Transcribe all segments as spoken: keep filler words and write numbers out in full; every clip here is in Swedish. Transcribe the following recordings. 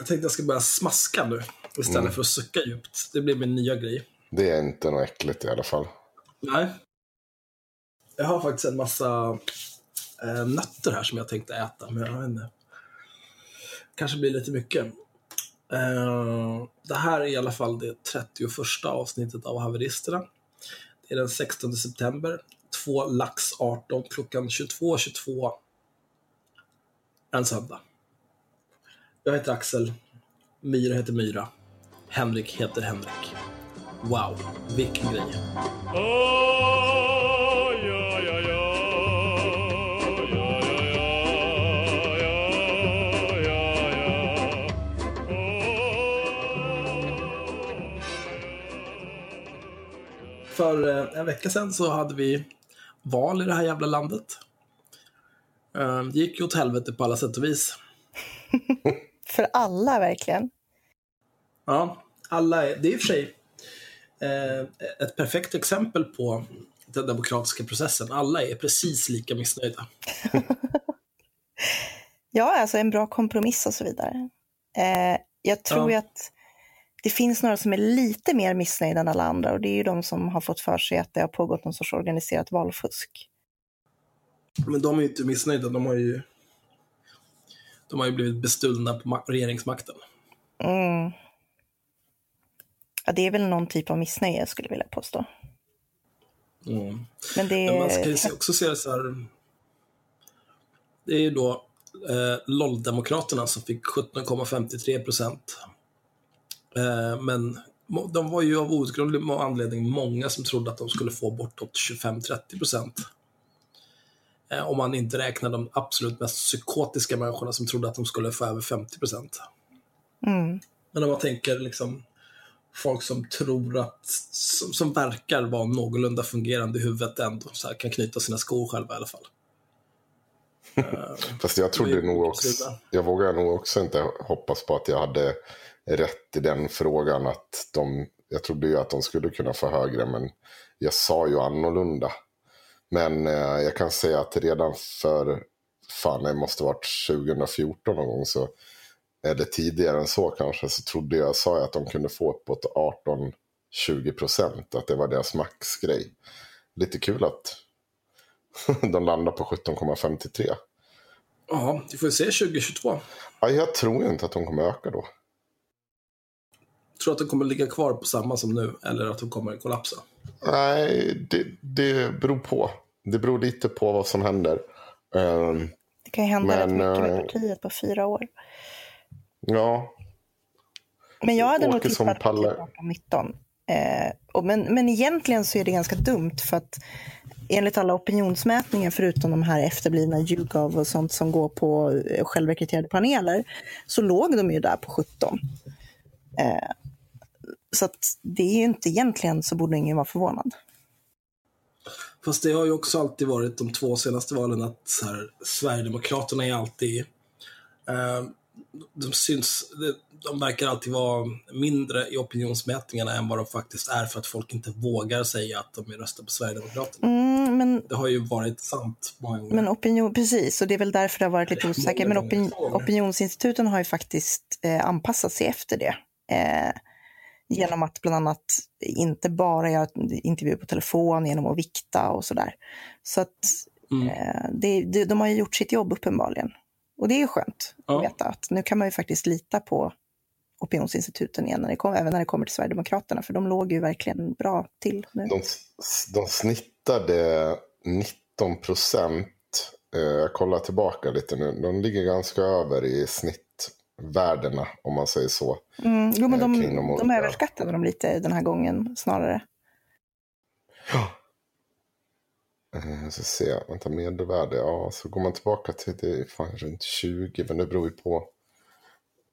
Jag tänkte jag ska börja smaska nu istället mm. för att sucka djupt. Det blir min nya grej. Det är inte något äckligt i alla fall. Nej. Jag har faktiskt en massa eh, nötter här som jag tänkte äta. Men jag vet inte. Kanske blir lite mycket. Eh, det här är i alla fall det trettioförsta avsnittet av Haveristerna. Det är den sextonde september. två lax arton klockan tjugotvå tjugotvå. En söndag. Jag heter Axel. Myra heter Myra. Henrik heter Henrik. Wow, vilken grej. För en vecka sedan så hade vi val i det här jävla landet. Det gick ju åt helvete på alla sätt och vis. För alla verkligen. Ja, alla är, det är i och för sig eh, ett perfekt exempel på den demokratiska processen. Alla är precis lika missnöjda. Ja, alltså en bra kompromiss och så vidare. Eh, jag tror ja. att det finns några som är lite mer missnöjda än alla andra. Och det är ju de som har fått för sig att det har pågått någon sorts organiserat valfusk. Men de är ju inte missnöjda, de har ju... De har ju blivit bestulna på regeringsmakten. Mm. Ja, det är väl någon typ av missnöje jag skulle vilja påstå. Mm. Men det... Men man ska ju också se det så här... Det är ju då eh, Loll-demokraterna som fick sjutton komma femtiotre procent. Eh, men de var ju av outgrundlig anledning många som trodde att de skulle få bortåt tjugofem till trettio procent. Om man inte räknar de absolut mest psykotiska människorna som trodde att de skulle få över femtio procent. Mm. Men om man tänker liksom folk som tror att, som, som verkar vara någorlunda fungerande i huvudet ändå, så här, kan knyta sina skor själva i alla fall. Fast jag trodde nog också, jag vågar nog också inte hoppas på att jag hade rätt i den frågan, att de, jag trodde ju att de skulle kunna få högre, men jag sa ju annorlunda. Men eh, jag kan säga att redan för, fan det måste varit tjugohundrafjorton någon gång, så, eller tidigare än så kanske, så trodde jag, sa jag att de kunde få uppåt arton till tjugo procent, att det var deras maxgrej. Lite kul att de landar på sjutton komma femtiotre. Ja, du får se tjugohundratjugotvå. Ja, jag tror inte att de kommer öka då. Jag tror att de kommer ligga kvar på samma som nu, eller att de kommer kollapsa? Nej, det, det beror på. Det beror lite på vad som händer. Det kan ju hända rätt mycket med partiet på fyra år. Ja. Men jag hade nog tippat på nitton. Men, men egentligen så är det ganska dumt, för att enligt alla opinionsmätningar, förutom de här efterblivna YouGov och sånt som går på självrekryterade paneler, så låg de ju där på sjutton. Eh, så att det är ju inte egentligen, så borde ingen vara förvånad. Fast det har ju också alltid varit de två senaste valen att så här, Sverigedemokraterna är alltid eh, de syns, de verkar alltid vara mindre i opinionsmätningarna än vad de faktiskt är, för att folk inte vågar säga att de är röstar på Sverigedemokraterna. Mm, men, det har ju varit sant många gånger. Men opinion, precis, och det är väl därför det har varit lite osäkert. Men opinion, opinionsinstituten har ju faktiskt eh, anpassat sig efter det. Eh, genom att bland annat inte bara göra intervjuer på telefon, genom att vikta och sådär. Så att mm. eh, det, det, de har ju gjort sitt jobb uppenbarligen. Och det är ju skönt ja. att veta att nu kan man ju faktiskt lita på opinionsinstituten igen när det kom, även när det kommer till Sverigedemokraterna, för de låg ju verkligen bra till nu. De, de snittade nitton procent, eh, jag kollar tillbaka lite nu, de ligger ganska över i snitt värdena, om man säger så. Mm. Jo, men de, de, de överskattade dem lite den här gången snarare. Ja. Så ser jag, vänta, medelvärde. Ja, så går man tillbaka till det, fan, runt tjugo, men det beror ju på.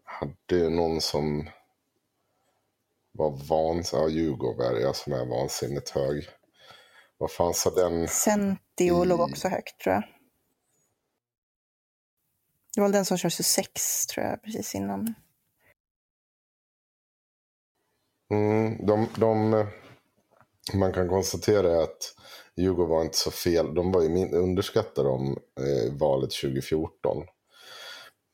Hade någon som var vansinnig, ja, YouGov är jag som är vansinnigt hög. Vad fan sa den? Centio i... låg också högt, tror jag. Det var den som kör tjugosex, tror jag, precis innan. Mm, de, de, man kan konstatera att Jugo var inte så fel. De var ju underskattade om eh, valet tjugofjorton.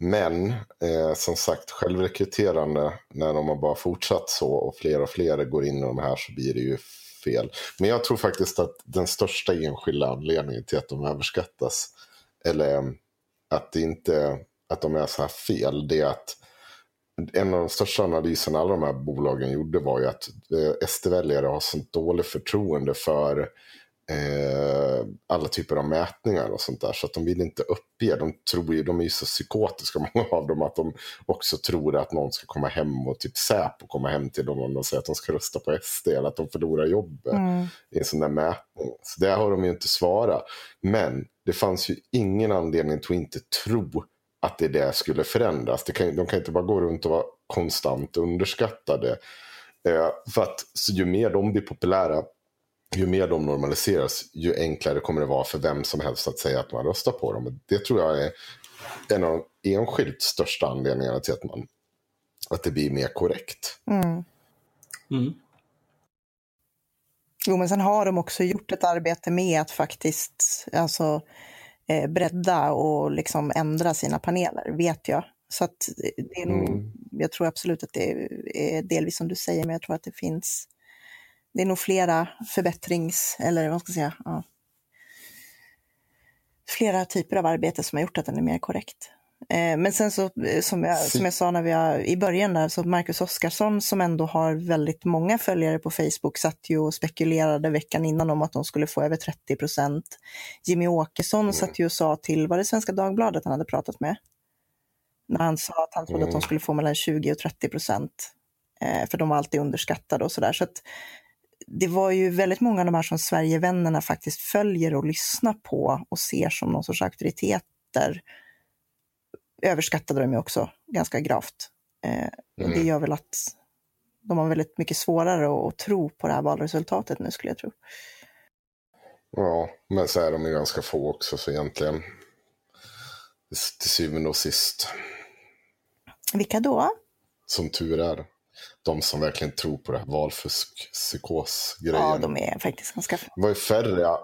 Men eh, som sagt, självrekryterande, när de har bara fortsatt så och fler och fler går in i de här, så blir det ju fel. Men jag tror faktiskt att den största enskilda anledningen till att de överskattas, eller att det inte, att de är så här fel, det är att en av de största analyserna alla de här bolagen gjorde var ju att eh, S D-väljare har sånt dåligt förtroende för Eh, alla typer av mätningar och sånt där, så att de vill inte uppge. De tror ju, de är ju så psykotiska många av dem, att de också tror att någon ska komma hem och typ Säpo och komma hem till dem och säga att de ska rösta på S D, eller att de förlorar jobbet mm. i en sån där mätning. Så det har de ju inte svarat. Men det fanns ju ingen anledning att inte tro att det där skulle förändras. Det kan, de kan inte bara gå runt och vara konstant underskattade. Eh, för att så ju mer de blir populära, ju mer de normaliseras, ju enklare kommer det vara för vem som helst att säga att man röstar på dem. Det tror jag är en av de enskilt största anledningarna till att, man, att det blir mer korrekt. Mm. Mm. Jo, men sen har de också gjort ett arbete med att faktiskt alltså, eh, bredda och liksom ändra sina paneler, vet jag. Så att det är nog, mm. jag tror absolut att det är delvis som du säger, men jag tror att det finns... Det är nog flera förbättrings, eller vad ska jag säga, ja. flera typer av arbete som har gjort att den är mer korrekt. Eh, men sen så, som jag, som jag sa när vi har, i början där, så Marcus Oskarsson, som ändå har väldigt många följare på Facebook, satt ju och spekulerade veckan innan om att de skulle få över trettio procent. Jimmy Åkesson mm. satt ju och sa till, var det Svenska Dagbladet han hade pratat med? När han sa att han trodde mm. att de skulle få mellan tjugo och trettio procent. Eh, för de var alltid underskattade och sådär. Så att det var ju väldigt många av de här som Sverigevännerna faktiskt följer och lyssnar på och ser som någon sorts auktoriteter. Överskattade de ju också ganska gravt. Eh, och mm. det gör väl att de har väldigt mycket svårare att, att tro på det här valresultatet nu, skulle jag tro. Ja, men så är de ju ganska få också, så egentligen till syvende och sist. Vilka då? Som tur är. De som verkligen tror på det här valfusk-psykos-grejen. Ja, de är faktiskt ganska... Det var ju färre,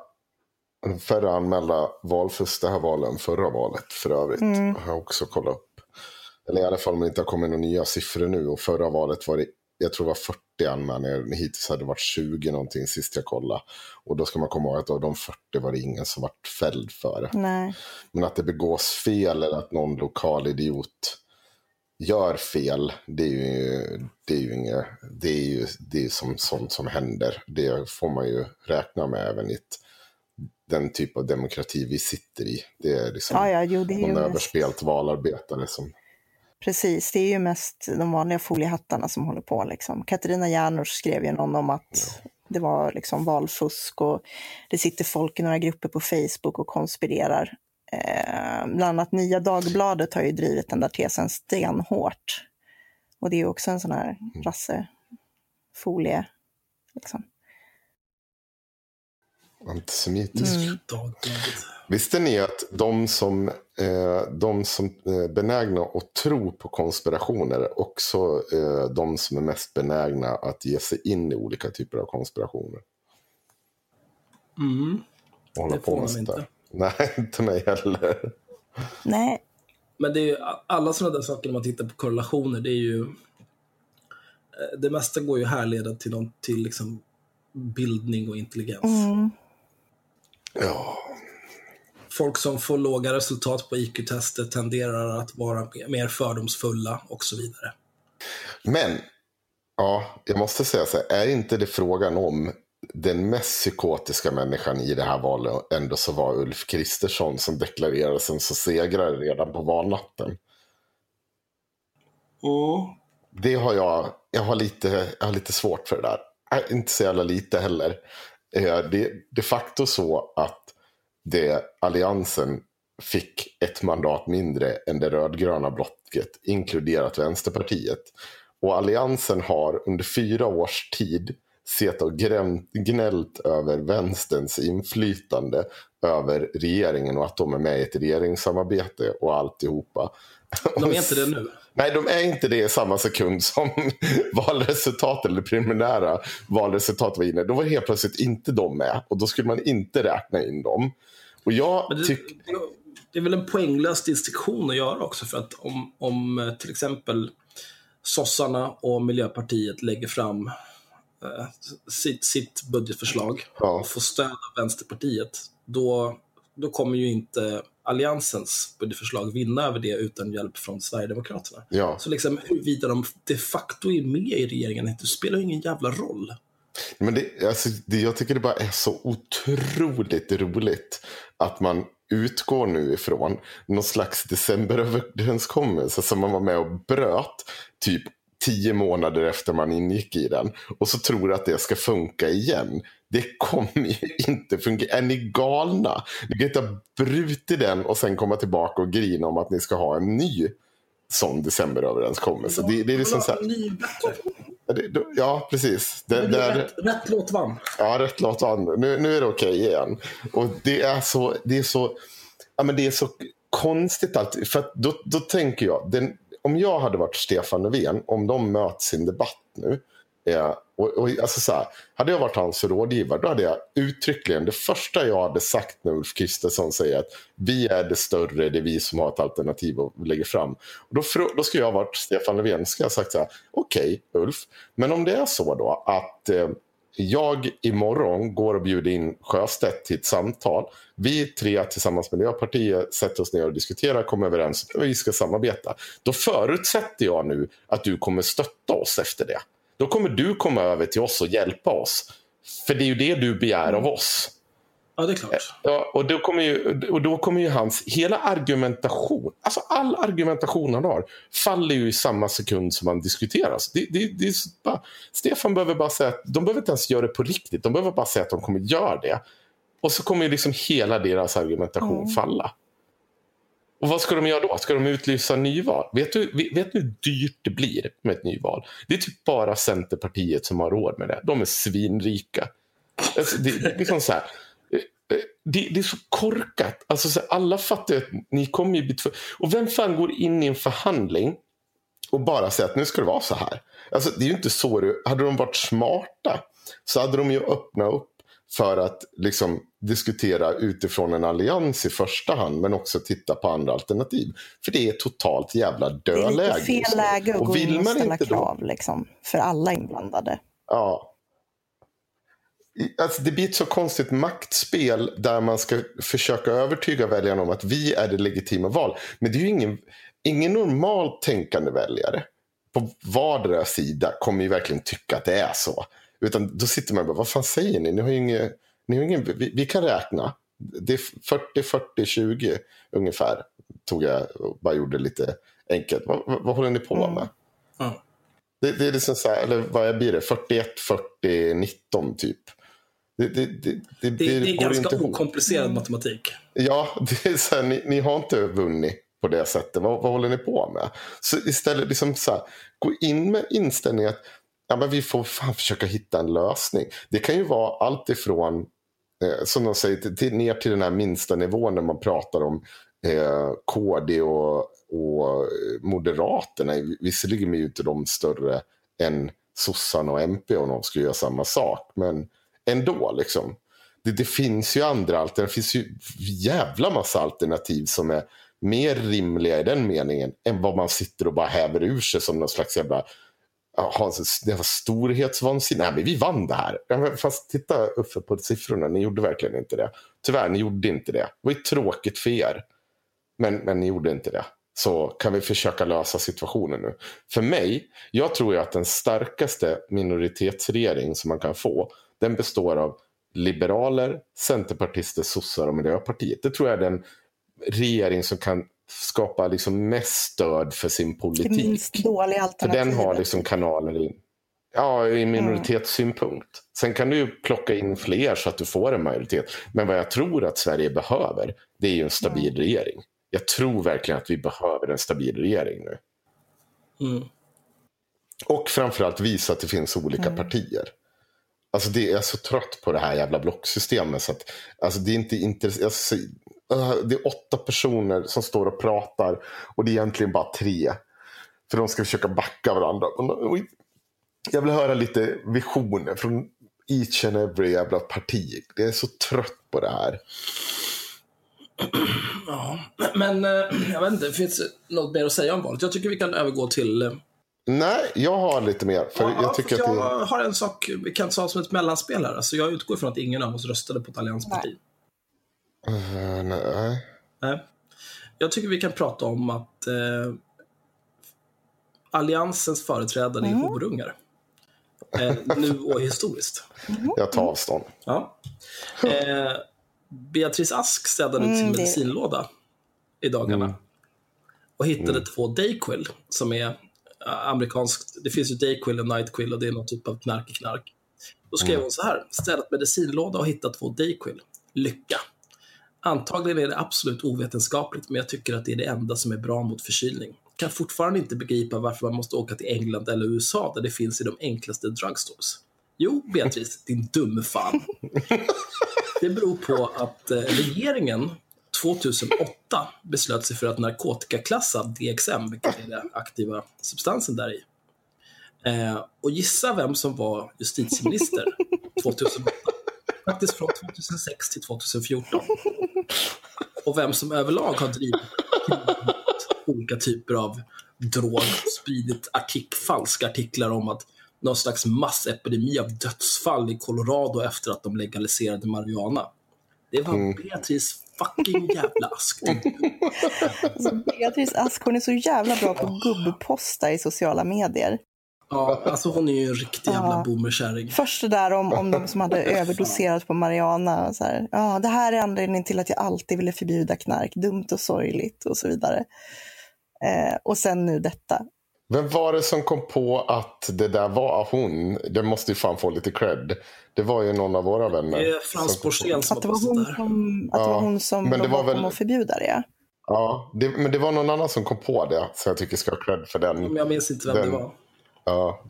färre anmälda valfusk det här valen förra valet för övrigt. Mm. Jag har också kollat upp. Eller i alla fall om det inte har kommit några nya siffror nu. Och förra valet var det, jag tror det var fyrtio anmälningar. Hittills hade det varit tjugo någonting sist jag kollade. Och då ska man komma ihåg att av de fyrtio var det ingen som var fälld för det. Nej. Men att det begås fel eller att någon lokal idiot... gör fel, det är ju, det är ju inget, det är ju det är som sånt som händer. Det får man ju räkna med även i ett, den typ av demokrati vi sitter i. Det är liksom ja, ja, jo, det är de överspelt valarbetare som... Precis, det är ju mest de vanliga foliehattarna som håller på liksom. Katarina Järnors skrev ju någon om att ja. det var liksom valfusk och det sitter folk i några grupper på Facebook och konspirerar. Eh, bland annat Nya Dagbladet har ju drivit den där tesen stenhårt. Och det är ju också en sån här rassefolie liksom. Antisemitisk. Mm. Visste ni att de som, eh, de som eh, benägna att tro på konspirationer är också eh, de som är mest benägna att ge sig in i olika typer av konspirationer? Mm. Hålla det på med sånt där. Nej, inte mig heller. Nej. Men det är ju alla sådana där saker när man tittar på korrelationer, det är ju det mesta går ju härleda till någon, till liksom bildning och intelligens. Mm. Ja. Folk som får låga resultat på I Q-tester tenderar att vara mer fördomsfulla och så vidare. Men ja, jag måste säga så här, är inte det frågan om den mest psykotiska människan i det här valet ändå, så var Ulf Kristersson, som deklarerade som så segrare redan på valnatten. Mm. Det har jag, jag har lite, jag har lite svårt för det där. Äh, inte så jävla lite heller. Eh, det är de facto så att det, Alliansen fick ett mandat mindre än det rödgröna blocket, inkluderat Vänsterpartiet. Och Alliansen har under fyra års tid sett och gnällt över vänsterns inflytande över regeringen och att de är med i ett regeringssamarbete och alltihopa. De är inte det nu? Nej, de är inte det i samma sekund som valresultat eller primära valresultat var inne. Då var helt plötsligt inte de med och då skulle man inte räkna in dem. Och jag tycker... det är väl en poänglös distinktion att göra också, för att om, om till exempel sossarna och Miljöpartiet lägger fram eh, sitt, sitt budgetförslag ja. och får stöd av Vänsterpartiet, då, då kommer ju inte Alliansens budgetförslag vinna över det utan hjälp från Sverigedemokraterna. Ja. Så liksom huruvida de de facto är med i regeringen, det spelar ju ingen jävla roll. Men det, alltså, det, jag tycker det bara är så otroligt roligt att man utgår nu ifrån någon slags decemberöverenskommelse som man var med och bröt typ tio månader efter man ingick i den, och så tror att det ska funka igen. Det kommer ju inte fungera. Är ni galna? Ni kan inte ha brutit den och sen komma tillbaka och grina om att ni ska ha en ny sån decemberöverenskommelse. Det, det är liksom så här... Ja, precis. Det, det är där... rätt, rätt låt vann. Ja, rätt låt vann. Nu, nu är det okej okay igen. Och det är så, det är så, ja, men det är så konstigt alltid. För att då, då tänker jag, den, om jag hade varit Stefan Löfven, om de möts i en debatt nu, eh, och, och alltså så här, hade jag varit hans rådgivare, då hade jag uttryckligen, det första jag hade sagt när Ulf Kristersson säger att vi är det större, det är vi som har ett alternativ och lägger fram. Och då, då skulle jag ha varit Stefan Löfven, skulle jag ha sagt så här: okej okay, Ulf, men om det är så då att eh, jag imorgon går och bjuder in Sjöstedt till ett samtal, vi tre tillsammans med Miljöpartiet sätter oss ner och diskuterar, kommer överens om att vi ska samarbeta, då förutsätter jag nu att du kommer stötta oss efter det. Då kommer du komma över till oss och hjälpa oss. För det är ju det du begär av oss. Ja, det är klart. Ja, och, då kommer ju, och då kommer ju hans hela argumentation, alltså all argumentation han har, faller ju i samma sekund som man diskuteras. Det, det, det är bara, Stefan behöver bara säga att de behöver inte ens göra det på riktigt. De behöver bara säga att de kommer göra det. Och så kommer ju liksom hela deras argumentation mm. falla. Och vad ska de göra då? Ska de utlysa nyval? Vet du, vet du hur dyrt det blir med ett nyval? Det är typ bara Centerpartiet som har råd med det. De är svinrika. Alltså, det, det, är liksom så här, det, det är så korkat. Alltså, så här, alla fattar att ni kommer ju bli två. Och vem fan går in i en förhandling och bara säger att nu ska det vara så här? Alltså, det är ju inte så. Du, hade de varit smarta så hade de ju öppnat upp för att liksom diskutera utifrån en allians i första hand, men också titta på andra alternativ. För det är totalt jävla dödläge. Det är fel läge att och gå in och ställa krav liksom, för alla inblandade. Ja. Alltså, det blir ett så konstigt maktspel där man ska försöka övertyga väljarna om att vi är det legitima val. Men det är ju ingen, ingen normalt tänkande väljare på vardera sida kommer ju verkligen tycka att det är så. Utan då sitter man bara, vad fan säger ni? Ni har ju ingen, ni har ingen, vi, vi kan räkna. Det är fyrtio fyrtio tjugo ungefär. Tog jag och bara gjorde lite enkelt. Vad, vad håller ni på med? Mm. Mm. Det, det är liksom så här, eller vad blir det? fyrtioett fyrtio nitton typ. Det, det, det, det, det, det, det är ganska okomplicerad ihop. Matematik. Ja, det är så här, ni, ni har inte vunnit på det sättet. Vad, vad håller ni på med? Så istället liksom så här, gå in med inställningen att ja, men vi får fan försöka hitta en lösning. Det kan ju vara allt ifrån eh, som de säger till, till, ner till den här minsta nivån när man pratar om eh, K D och, och Moderaterna. Visserligen är ju inte de större än Sossarna och M P om de skulle göra samma sak. Men ändå liksom. Det, det finns ju andra alternativ. Det finns ju jävla massa alternativ som är mer rimliga i den meningen än vad man sitter och bara häver ur sig som någon slags jävla... Jaha, det var storhetsvansinne. Nej, men vi vann det här. Fast titta uppe på siffrorna. Ni gjorde verkligen inte det. Tyvärr, ni gjorde inte det. Det var ju tråkigt för er. Men, men ni gjorde inte det. Så kan vi försöka lösa situationen nu. För mig, jag tror ju att den starkaste minoritetsregering som man kan få, den består av liberaler, centerpartister, sossar och Miljöpartiet. Det tror jag är den regering som kan skapa liksom mest stöd för sin politik. Det minst dåliga alternativet. Den har liksom kanaler i, ja, i minoritetssynpunkt. Sen kan du ju plocka in fler så att du får en majoritet. Men vad jag tror att Sverige behöver, det är ju en stabil mm. regering. Jag tror verkligen att vi behöver en stabil regering nu. Mm. Och framförallt visa att det finns olika mm. partier. Alltså det är så trött på det här jävla blocksystemet så att alltså det är inte intressant. Det är åtta personer som står och pratar och det är egentligen bara tre. För de ska försöka backa varandra. Jag vill höra lite visioner från each and every jävla parti. Det är så trött på det här. Ja, men jag vet inte, det finns något mer att säga om valet. Jag tycker vi kan övergå till... Nej, jag har lite mer. För ja, jag tycker för jag att det... har en sak vi kan ta som ett mellanspel här. Alltså, jag utgår från att ingen av oss röstade på ett alliansparti. Nej. Uh, nej. nej. Jag tycker vi kan prata om att eh, alliansens företrädare mm. är horungar. Eh, nu och historiskt. Mm. Jag tar avstånd. Ja. Eh, Beatrice Ask städade mm, ut sin det... medicinlåda i dagarna. Mm. Och hittade mm. två Dayquil som är... amerikanskt, det finns ju Dayquil och Nightquil och det är någon typ av knark i knark. Då skrev mm. hon så här: städat medicinlåda och hittat två Dayquil. Lycka. Antagligen är det absolut ovetenskapligt, men jag tycker att det är det enda som är bra mot förkylning. Kan fortfarande inte begripa varför man måste åka till England eller U S A där det finns i de enklaste drugstores. Jo, Beatrice, din dumme fan. Det beror på att regeringen tjugohundraåtta beslöt sig för att narkotikaklassa D X M, vilket är den aktiva substansen där i. Eh, och gissa vem som var justitieminister tjugohundraåtta. Faktiskt från tjugohundrasex till tjugohundrafjorton. Och vem som överlag har drivit olika typer av drog, spridit artik- falska artiklar om att någon slags massepidemi av dödsfall i Colorado efter att de legaliserade marijuana. Det var mm. Beatrice fucking jävla Ask. Alltså, Beatrice Ask, hon är så jävla bra på att gubbposta i sociala medier. Ja, alltså hon är ju en riktig jävla ja. boomerkärring. Först det där om, om de som hade överdoserat på marijuana. Så här, ja, det här är anledningen till att jag alltid ville förbjuda knark. Dumt och sorgligt och så vidare. Eh, och sen nu detta. Vem var det som kom på att det där var hon? Det måste ju fan få lite cred. Det var ju någon av våra vänner. Det är Frans Borssén som var på sådär. Att det var hon som låg bakom att förbjuda det. Ja, det, men det var någon annan som kom på det. Så jag tycker jag ska ha cred för den. Men jag minns inte vem den, det var. Ja,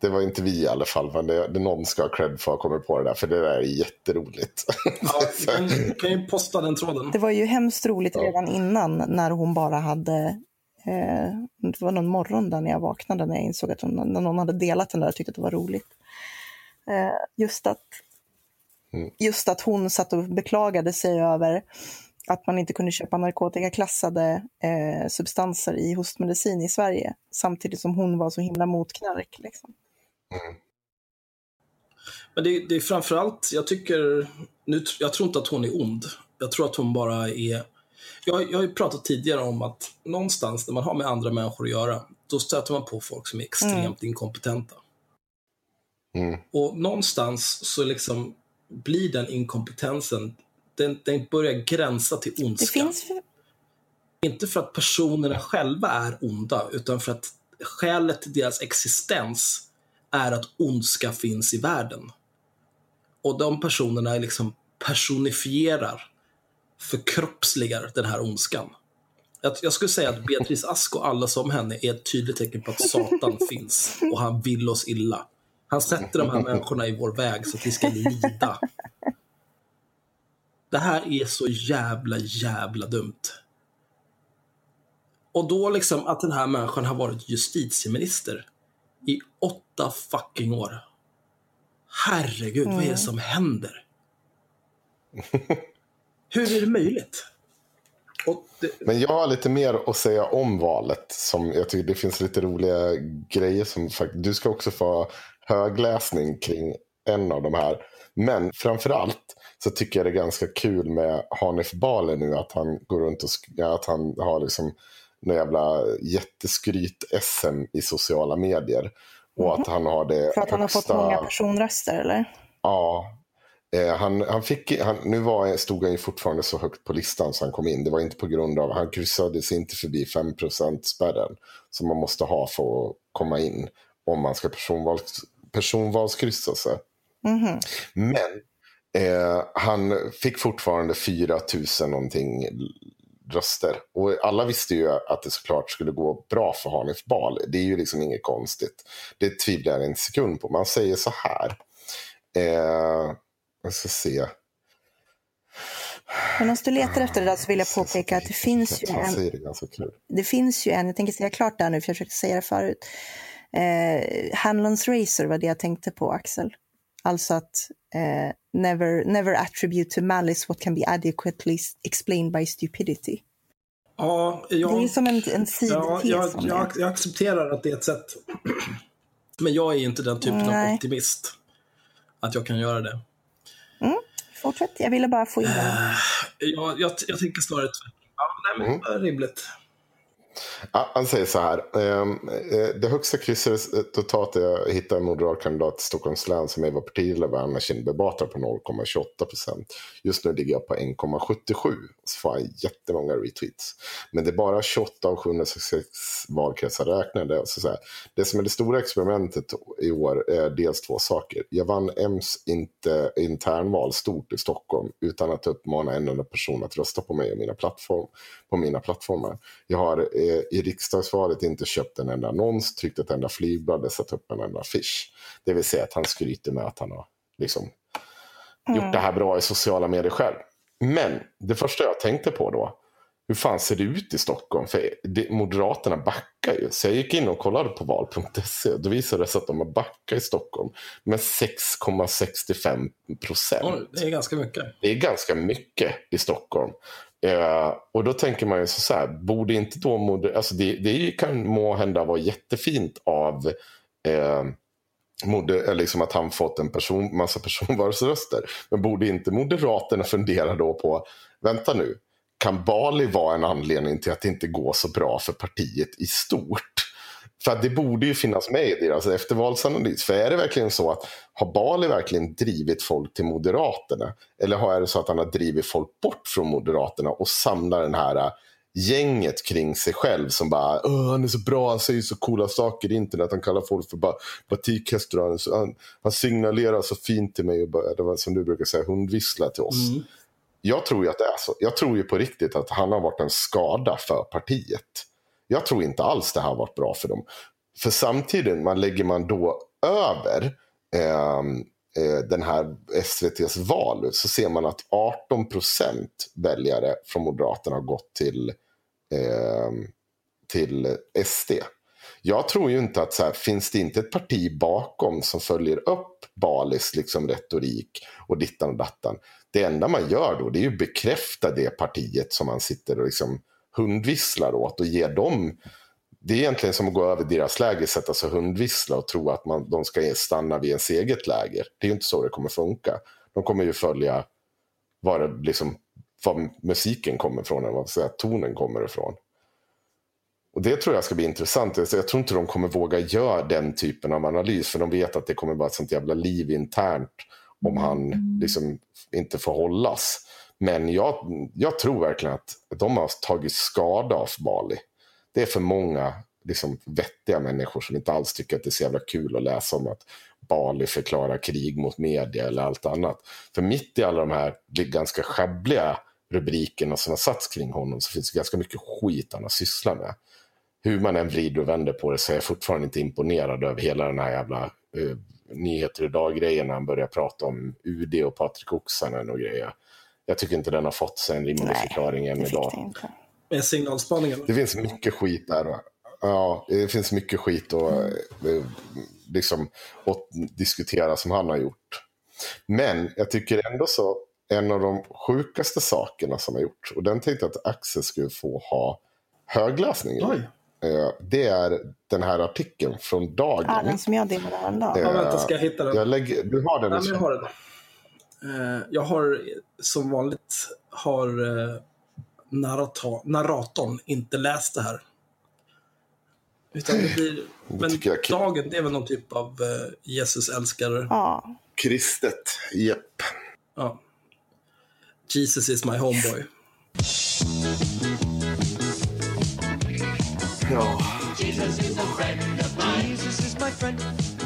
det var inte vi i alla fall. Men det, det någon ska ha cred för att komma på det där. För det där är jätteroligt. Ja, kan, kan ju posta den tråden. Det var ju hemskt roligt ja. redan innan när hon bara hade... det var någon morgon där när jag vaknade när jag insåg att hon, när någon hade delat den där och tyckte att det var roligt, just att just att hon satt och beklagade sig över att man inte kunde köpa narkotikaklassade substanser i hostmedicin i Sverige, samtidigt som hon var så himla mot knark liksom. Mm. Men det, det är framförallt, jag tycker nu, jag tror inte att hon är ond, jag tror att hon bara är... Jag, jag har ju pratat tidigare om att någonstans när man har med andra människor att göra, då stöter man på folk som är extremt mm. inkompetenta. Mm. Och någonstans så liksom blir den inkompetensen, den, den börjar gränsa till ondska. Det finns för... Inte för att personerna själva är onda, utan för att skälet till deras existens är att ondska finns i världen. Och de personerna liksom personifierar, förkroppsligar den här ondskan. Jag, jag skulle säga att Beatrice Ask och alla som henne är ett tydligt tecken på att Satan finns och han vill oss illa. Han sätter de här människorna i vår väg så att vi ska lida. Det här är så jävla jävla dumt. Och då liksom att den här människan har varit justitieminister i åtta fucking år. Herregud, mm. vad är det som händer? Hur är det möjligt? Och det... Men jag har lite mer att säga om valet. Som jag tycker det finns lite roliga grejer som faktiskt... Du ska också få högläsning kring en av de här. Men framförallt så tycker jag det är ganska kul med Hanif Bali nu. Att han går runt och sk- att han har liksom någon jävla jätteskryt-S M i sociala medier. Och mm. att han har det... För att han högsta... har fått många personröster, eller? Ja. Han, han fick, han, nu var, stod han ju fortfarande så högt på listan så han kom in. Det var inte på grund av, han kryssade sig inte förbi fem procent-spärren som man måste ha för att komma in om man ska personvals, personvalskryssa sig. Mm-hmm. Men eh, han fick fortfarande fyra tusen någonting röster. Och alla visste ju att det såklart skulle gå bra för Hanif Bali. Det är ju liksom inget konstigt. Det tvivlar jag en sekund på. Man säger så här... Eh, Jag ska se. Men om du letar efter det där så vill jag påpeka att det finns ju en... Det, det finns ju en, jag tänker säga klart där nu för jag försökte säga det förut. Eh, Hanlons Racer var det jag tänkte på, Axel. Alltså att eh, never, never attribute to malice what can be adequately explained by stupidity. Ja, jag, det är som en, en ja, jag, jag, jag accepterar att det är ett sätt. Men jag är inte den typen Nej. av optimist att jag kan göra det. Mm, fortsätt, jag ville bara få in det. Uh, jag, jag, jag tänker snarare ja, mm. det är rimligt. Ja, han säger så här: det högsta kryssresultatet jag hittade en moderat kandidat i Stockholms län som är vår partiledare var Anna Kinberg Batra på noll komma tjugoåtta procent. Just nu ligger jag på en komma sjuttiosju. Så får jag jättemånga retweets. Men det är bara tjugoåtta av sjuhundrasextiosex valkretsar räknade. Så så här, det som är det stora experimentet i år är dels två saker. Jag vann E M S inte internval stort i Stockholm utan att uppmana en enda person att rösta på mig och mina plattform, på mina plattformar. Jag har i riksdagsvalet inte köpt en enda annons, tryckt ett enda flygblad, satt upp en enda affisch. Det vill säga att han skryter med att han har liksom mm. gjort det här bra i sociala medier själv. Men det första jag tänkte på då, hur fan ser det ut i Stockholm? För det, Moderaterna backar ju. Så jag gick in och kollade på val punkt se. Då visade det sig att de har backat i Stockholm med sex komma sextiofem procent. Oh, det är ganska mycket. Det är ganska mycket i Stockholm. Uh, och då tänker man ju så här, borde inte då moder- alltså det, det kan må hända vara jättefint av uh, moder- liksom att han fått en person, massa personvalsröster, men borde inte Moderaterna fundera då på, vänta nu, kan Bali vara en anledning till att det inte går så bra för partiet i stort? För att det borde ju finnas med i deras eftervalsanalys. För är det verkligen så att har Bali verkligen drivit folk till Moderaterna? Eller är det så att han har drivit folk bort från Moderaterna och samlar den här gänget kring sig själv som bara, åh, han är så bra, han säger så coola saker i internet, han kallar folk för bara batikhästar, han, han, han signalerar så fint till mig och bara, det var, som du brukar säga, hundvissla till oss. Mm. Jag tror ju att det är så. Jag tror ju på riktigt att han har varit en skada för partiet. Jag tror inte alls det här har varit bra för dem. För samtidigt man lägger man då över eh, den här S V T:s val så ser man att arton procent väljare från Moderaterna har gått till, eh, till S D. Jag tror ju inte att så här, finns det inte ett parti bakom som följer upp Balis liksom, retorik och dittan och dattan. Det enda man gör då det är ju bekräfta det partiet som man sitter och liksom hundvisslar åt och ger dem, det är egentligen som att gå över deras läger, sätta sig hundvissla och tro att man, de ska stanna vid ens eget läger. Det är ju inte så det kommer funka. De kommer ju följa var, det, liksom, var musiken kommer ifrån eller vad säga, tonen kommer ifrån. Och det tror jag ska bli intressant. Jag tror inte de kommer våga göra den typen av analys för de vet att det kommer vara ett sånt jävla liv internt om han liksom inte får hållas. Men jag, jag tror verkligen att de har tagit skada av Bali. Det är för många liksom, vettiga människor som inte alls tycker att det är så jävla kul att läsa om att Bali förklarar krig mot media eller allt annat. För mitt i alla de här ganska schabbliga rubrikerna som har satts kring honom så finns det ganska mycket skit han har sysslat med. Hur man än vrider och vänder på det så är jag fortfarande inte imponerad över hela den här jävla uh, nyheter idag-grejen när han börjar prata om U D och Patrik Oksanen och grejer. Jag tycker inte den har fått sig en rimlig förklaring än idag. Med signalspaningen. Det finns mycket skit där. Ja, det finns mycket skit att, liksom, att diskutera som han har gjort. Men jag tycker ändå så en av de sjukaste sakerna som har gjort, och den tänkte att Axel skulle få ha högläsning. Oj. Det är den här artikeln från Dagen. Ja, den som jag delade en dag. Ja, vänta, ska jag hitta den? Jag lägger, du har den. Ja, men jag har den. Jag har som vanligt har narrata- narratorn inte läst det här. Utan det blir, men det Dagen det är väl någon typ av Jesus älskare. Ja. Kristet, jepp. Ja. Jesus is my homeboy. Ja. Jesus is a friend of mine. Jesus is my friend.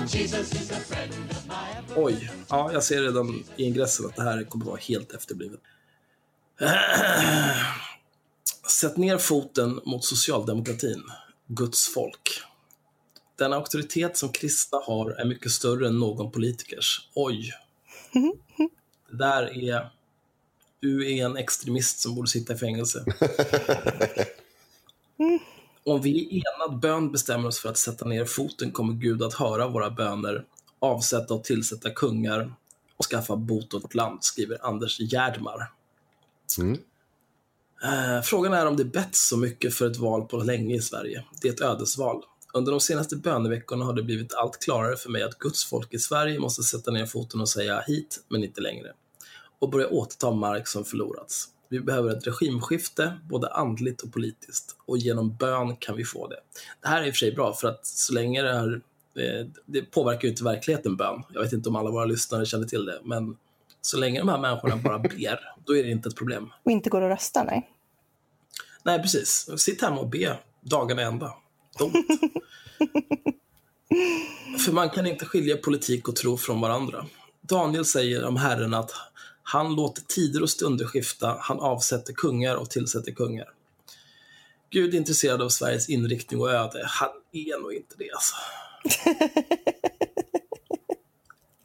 Jesus is a friend of mine. Oj, ja, jag ser redan i ingressen att det här kommer vara helt efterblivet. Sätt ner foten mot socialdemokratin, Guds folk. Den auktoritet som kristna har är mycket större än någon politikers. Oj. Det där är... Du är en extremist som borde sitta i fängelse. Om vi i enad bön bestämmer oss för att sätta ner foten kommer Gud att höra våra böner. avsätta och tillsätta kungar och skaffa bot åt vårt land, skriver Anders Gerdmar. Mm. Eh, frågan är om det betts så mycket för ett val på länge i Sverige. Det är ett ödesval. Under de senaste böneveckorna har det blivit allt klarare för mig att Guds folk i Sverige måste sätta ner foten och säga hit, men inte längre. Och börja återta mark som förlorats. Vi behöver ett regimskifte, både andligt och politiskt. Och genom bön kan vi få det. Det här är i och för sig bra, för att så länge det här... Det påverkar ju inte verkligheten, bön. Jag vet inte om alla våra lyssnare känner till det, men så länge de här människorna bara ber, då är det inte ett problem. Och inte går att rösta, nej. Nej, precis. Sitt hemma och be dagarna ända. För man kan inte skilja politik och tro från varandra. Daniel säger om Herren att han låter tider och stunder skifta, han avsätter kungar och tillsätter kungar. Gud är intresserad av Sveriges inriktning och öde. Han är nog inte det, alltså.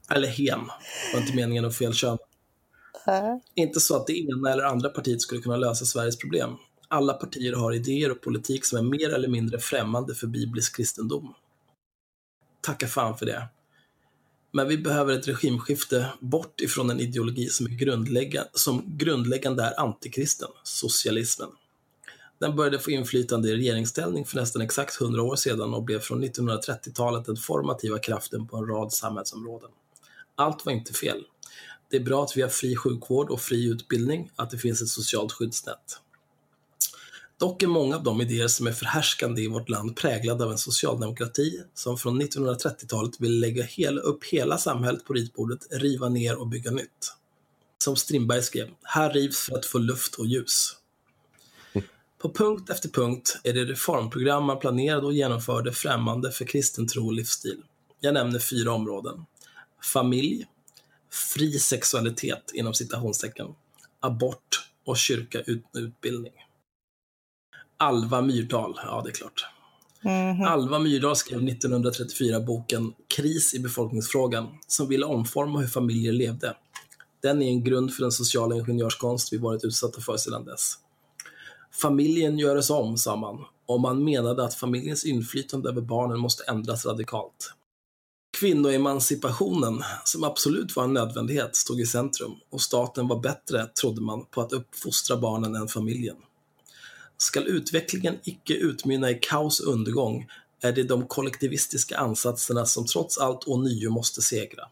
Eller hen. Det var inte meningen att felköna. Äh. Inte så att det ena eller andra partiet skulle kunna lösa Sveriges problem. Alla partier har idéer och politik som är mer eller mindre främmande för biblisk kristendom. Tacka fan för det. Men vi behöver ett regimskifte bort ifrån en ideologi som är grundläggande, som grundläggande är antikristen, socialismen. Den började få inflytande i regeringsställning för nästan exakt hundra år sedan och blev från nittonhundratrettiotalet den formativa kraften på en rad samhällsområden. Allt var inte fel. Det är bra att vi har fri sjukvård och fri utbildning, att det finns ett socialt skyddsnät. Dock är många av de idéer som är förhärskande i vårt land präglade av en socialdemokrati som från nittonhundratrettiotalet vill lägga hel, upp hela samhället på ritbordet, riva ner och bygga nytt. Som Strindberg skrev, här rivs för att få luft och ljus. På punkt efter punkt är det reformprogram man planerade och genomförde främmande för kristen tro och livsstil. Jag nämner fyra områden. Familj, fri sexualitet inom citationstecken, abort och kyrka utan utbildning. Alva Myrdal, ja det är klart. Mm-hmm. Alva Myrdal skrev nittonhundratrettiofyra boken Kris i befolkningsfrågan, som ville omforma hur familjer levde. Den är en grund för den sociala ingenjörskonst vi varit utsatta för sedan dess. Familjen görs om, sa man, och man menade att familjens inflytande över barnen måste ändras radikalt. Kvinnoemancipationen, som absolut var en nödvändighet, stod i centrum och staten var bättre, trodde man, på att uppfostra barnen än familjen. Skall utvecklingen icke utmynna i kaos och undergång är det de kollektivistiska ansatserna som trots allt ånyo måste segra.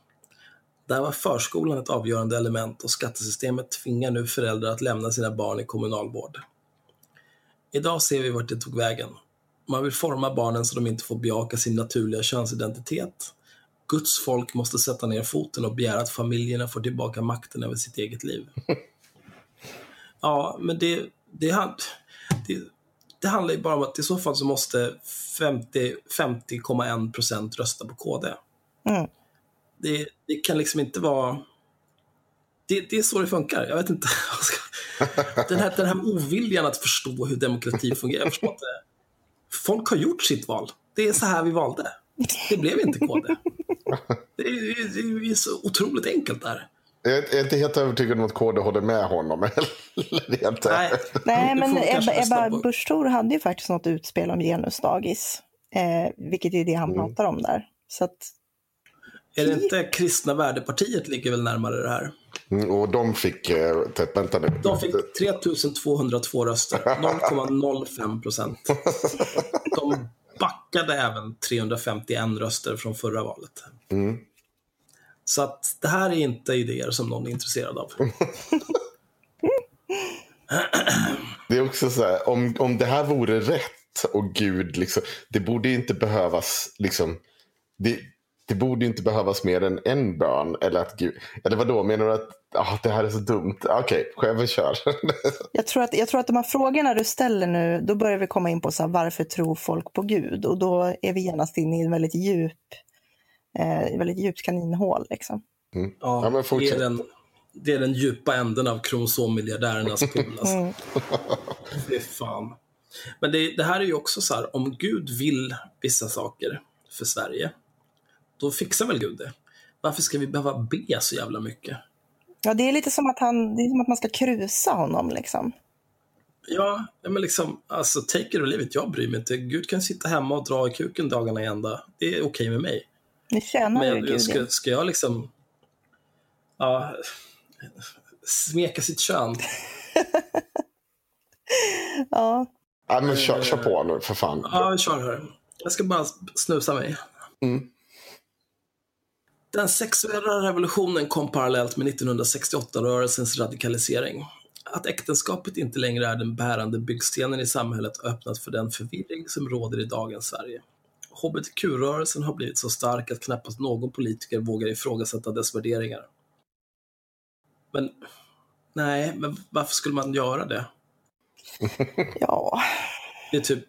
Där var förskolan ett avgörande element och skattesystemet tvingar nu föräldrar att lämna sina barn i kommunalvård. Idag ser vi vart det tog vägen. Man vill forma barnen så de inte får bejaka sin naturliga könsidentitet. Guds folk måste sätta ner foten och begära att familjerna får tillbaka makten över sitt eget liv. Ja, men det, det, det, det handlar ju bara om att i så fall så måste femtio komma en procent rösta på K D. Mm. Det, det kan liksom inte vara... Det, det är så det funkar, jag vet inte. Den här, den här oviljan att förstå hur demokrati fungerar, jag förstår inte. Folk har gjort sitt val. Det är så här vi valde. Det blev inte K D. Det är, det är så otroligt enkelt där. Jag är inte helt övertygad om att K D håller med honom. Eller inte. Nej. Nej, men Ebba, Ebba Busch Thor hade ju faktiskt något utspel om genusdagis. Eh, vilket är det han mm. pratar om där. Så att... Är det inte kristna värdepartiet ligger väl närmare det här? Mm, och de fick, eh, vänta nu. De fick tre tusen tvåhundratvå röster, noll komma noll fem procent. De backade även trehundrafemtioen röster från förra valet. Mm. Så att det här är inte idéer som någon är intresserad av. Det är också så här, om, om det här vore rätt och Gud liksom, det borde inte behövas liksom, det Det borde inte behövas mer än en bön. Eller, att, eller vadå, menar du att ah, det här är så dumt? Okej, okay, kör. jag, tror att, jag tror att de här frågorna du ställer nu, då börjar vi komma in på så här, varför tror folk på Gud? Och då är vi genast inne i en väldigt djup eh, väldigt djupt kaninhål. Liksom. Mm. Ja, ja, men det, är den, det är den djupa änden av kromosommiljardärernas pool. Alltså. Mm. Det är fan. Men det, det här är ju också så här, om Gud vill vissa saker för Sverige, då fixar väl Gud det. Varför ska vi behöva be så jävla mycket? Ja, det är lite som att, han, det är som att man ska krusa honom liksom. Ja, men liksom, alltså, take it or leave it, jag bryr mig inte. Gud kan sitta hemma och dra i kuken dagarna i ända. Det är okej med mig. Ni tjänar men, ju Gud. Ska, ska jag liksom ja, smeka sitt kön? Ja. Ja, men kör, kör på nu för fan. Ja, kör hör. Jag ska bara snusa mig. Mm. Den sexuella revolutionen kom parallellt med nittonhundrasextioåtta-rörelsens radikalisering. Att äktenskapet inte längre är den bärande byggstenen i samhället har öppnat för den förvirring som råder i dagens Sverige. H B T Q-rörelsen har blivit så stark att knappast någon politiker vågar ifrågasätta dess värderingar. Men, nej, men varför skulle man göra det? Ja. Det är typ...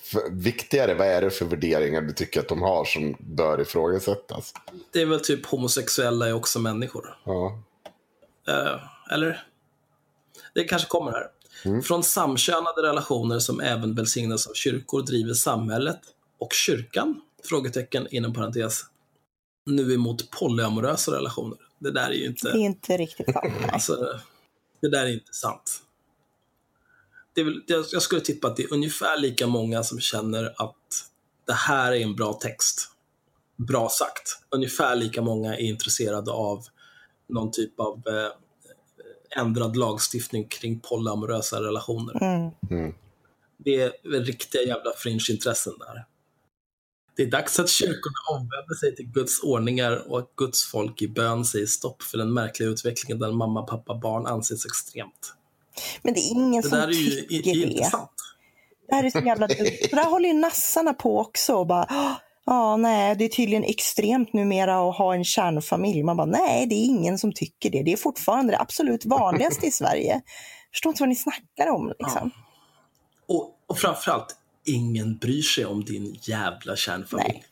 För, viktigare, vad är det för värderingar du tycker att de har som bör ifrågasättas? Det är väl typ homosexuella är också människor. Ja. Uh, eller? Det kanske kommer här. Mm. Från samkönade relationer som även välsignas av kyrkor driver samhället och kyrkan, frågetecken inom parentes, nu emot polyamorösa relationer. Det där är ju inte... Det är inte riktigt sant. Alltså, det där är inte sant. Det är väl, jag skulle tippa att det är ungefär lika många som känner att det här är en bra text. Bra sagt. Ungefär lika många är intresserade av någon typ av... Eh, ändrad lagstiftning kring polyamorösa relationer. Mm. Mm. Det är riktiga jävla fringe-intressen där. Det är dags att kyrkorna omvänder sig till Guds ordningar och att Guds folk i bön säger stopp för den märkliga utvecklingen där mamma, pappa, barn anses extremt. Men det är ingen det som där är ju, tycker i, det. Det här är så jävla dumt. Där håller ju nassarna på också och bara, ja ah, nej, det är tydligen extremt numera att ha en kärnfamilj. Man bara, nej, det är ingen som tycker det. Det är fortfarande det absolut vanligaste i Sverige. Förstår inte vad ni snackar om liksom. Ja. Och, och framförallt, ingen bryr sig om din jävla kärnfamilj. Nej.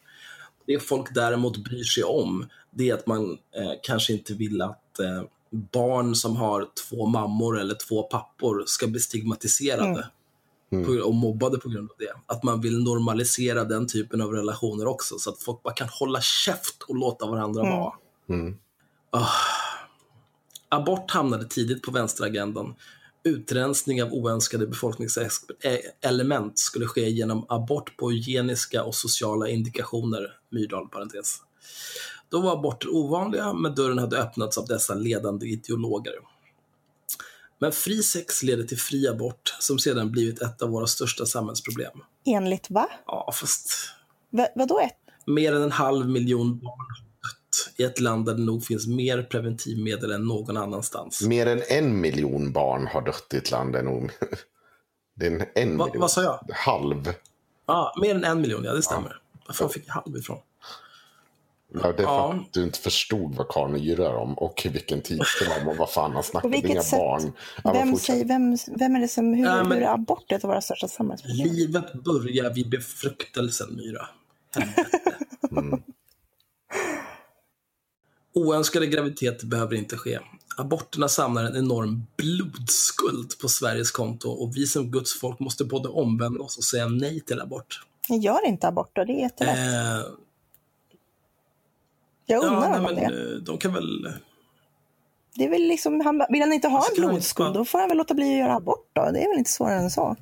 Det folk däremot bryr sig om, det är att man eh, kanske inte vill att eh, barn som har två mammor eller två pappor ska bli stigmatiserade. Mm. Mm. Och mobbade på grund av det. Att man vill normalisera den typen av relationer också, så att folk bara kan hålla käft och låta varandra mm. vara. Mm. Oh. Abort hamnade tidigt på vänsteragendan. Utrensning av oönskade befolkningselement skulle ske genom abort på hygieniska och sociala indikationer, Myrdal parentes. Då var aborter ovanliga, men dörren hade öppnats av dessa ledande ideologer. Men fri sex leder till fri abort som sedan blivit ett av våra största samhällsproblem. Enligt va? Ja, fast... Va, vadå ett? Mer än en halv miljon barn har dött i ett land där det nog finns mer preventivmedel än någon annanstans. Mer än en miljon barn har dött i ett land där nog... Det är en, en va, miljon. Vad sa jag? Halv. Ja, mer än en miljon, ja det stämmer. Ja. Varför fick jag halv ifrån? Ja, det är ja. För att du inte förstod vad Karne gyrar om och vilken tid det var och vad fan han snackade om inga sätt? Barn. Ja, vem, säger, vem, vem är det som, hur, ähm, hur är abortet av våra största samhällsproblem? Livet börjar vid befruktelsen, Myra. mm. Oönskade graviditet behöver inte ske. Aborterna samlar en enorm blodskuld på Sveriges konto och vi som Guds folk måste både omvända oss och säga nej till abort. Ni gör inte abort då, det är jättelätt. Eh, Jag undrar ja, nej, men det. De kan väl... Det är väl liksom, han, vill han inte ha alltså, en blodskuld, bara... då får han väl låta bli att göra abort då. Det är väl inte svårare än så.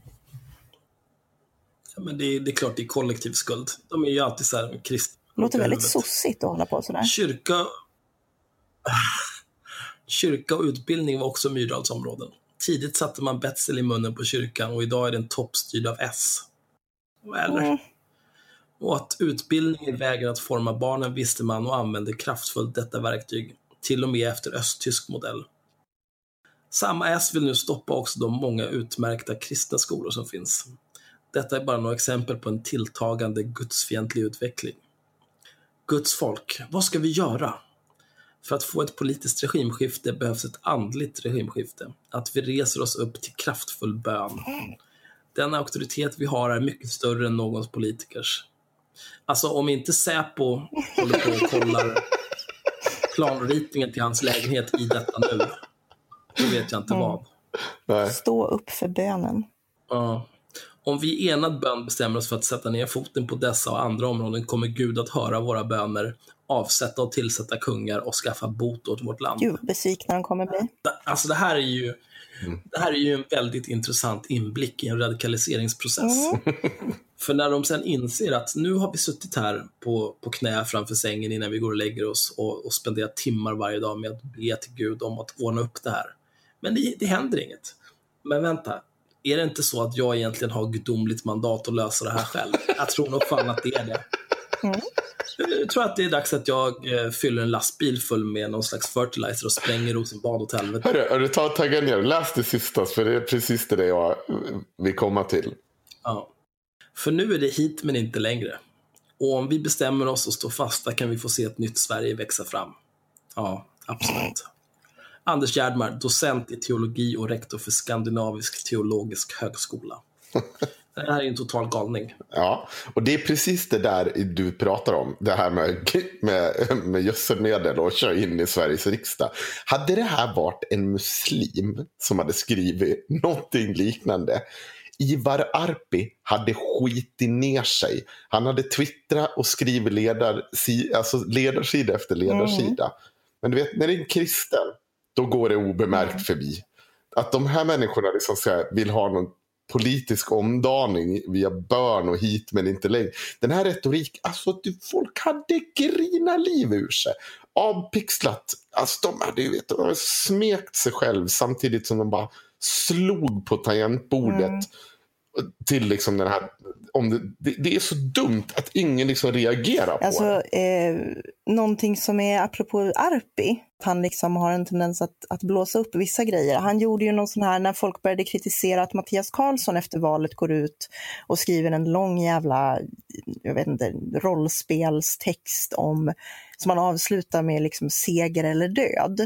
Ja, men det, det är klart det är kollektiv skuld. De är ju alltid så här kristna. Det låter väldigt sossigt att hålla på sådär. Kyrka... kyrka och utbildning var också Myrdals områden. Tidigt satte man betsel i munnen på kyrkan och idag är den toppstyrd av S. Eller... Mm. Och att utbildning är vägen att forma barnen visste man och använde kraftfullt detta verktyg, till och med efter östtysk modell. Samma S vill nu stoppa också de många utmärkta kristna skolor som finns. Detta är bara några exempel på en tilltagande gudsfientlig utveckling. Guds folk, vad ska vi göra? För att få ett politiskt regimskifte behövs ett andligt regimskifte. Att vi reser oss upp till kraftfull bön. Den auktoritet vi har är mycket större än någons politikers. Alltså om inte Säpo håller på och kollar planritningen till hans lägenhet i detta nu, då vet jag inte mm. vad. Nej. Stå upp för bönen. Ja. Om vi enad bön bestämmer oss för att sätta ner foten på dessa och andra områden kommer Gud att höra våra böner, avsätta och tillsätta kungar och skaffa bot åt vårt land. Gud, besvikna de kommer bli. Alltså det här är ju mm. det här är ju en väldigt intressant inblick i en radikaliseringsprocess. Mm. För när de sen inser att nu har vi suttit här på, på knä framför sängen innan vi går och lägger oss och, och spenderar timmar varje dag med att be till Gud om att ordna upp det här. Men det, det händer inget. Men vänta, är det inte så att jag egentligen har gudomligt mandat att lösa det här själv? Jag tror nog fan att det är det. Mm. Jag tror att det är dags att jag eh, fyller en lastbil full med någon slags fertilizer och spränger Rosenbad åt helvete. Hörru, har du tagit taggen ner? Läs det sista, för det är precis det jag vill komma till. Ja. För nu är det hit men inte längre. Och om vi bestämmer oss och står fasta kan vi få se ett nytt Sverige växa fram. Ja, absolut. Anders Gerdmar, docent i teologi och rektor för Skandinavisk teologisk högskola. Det här är en total galning. Ja, och det är precis det där du pratar om. Det här med, med, med gödselmedel och köra in i Sveriges riksdag. Hade det här varit en muslim som hade skrivit någonting liknande, Ivar Arpi hade skitit ner sig. Han hade twittrat och skrivit ledarsi- alltså ledarsida efter ledarsida. Mm. Men du vet, när det är en kristen, då går det obemärkt mm. förbi. Att de här människorna liksom ska, vill ha någon politisk omdaning via bön och hit men inte längre. Den här retorik, alltså att folk hade grina liv ur sig. Avpixlat. Alltså de hade ju vet, de hade smekt sig själv samtidigt som de bara slog på tangentbordet mm. till liksom den här om det, det, det är så dumt att ingen liksom reagerar på alltså, det. Eh, någonting som är apropå Arpi, han liksom har en tendens att, att blåsa upp vissa grejer. Han gjorde ju någon sån här när folk började kritisera att Mattias Karlsson efter valet går ut och skriver en lång jävla jag vet inte, rollspelstext om, som man avslutar med liksom seger eller död.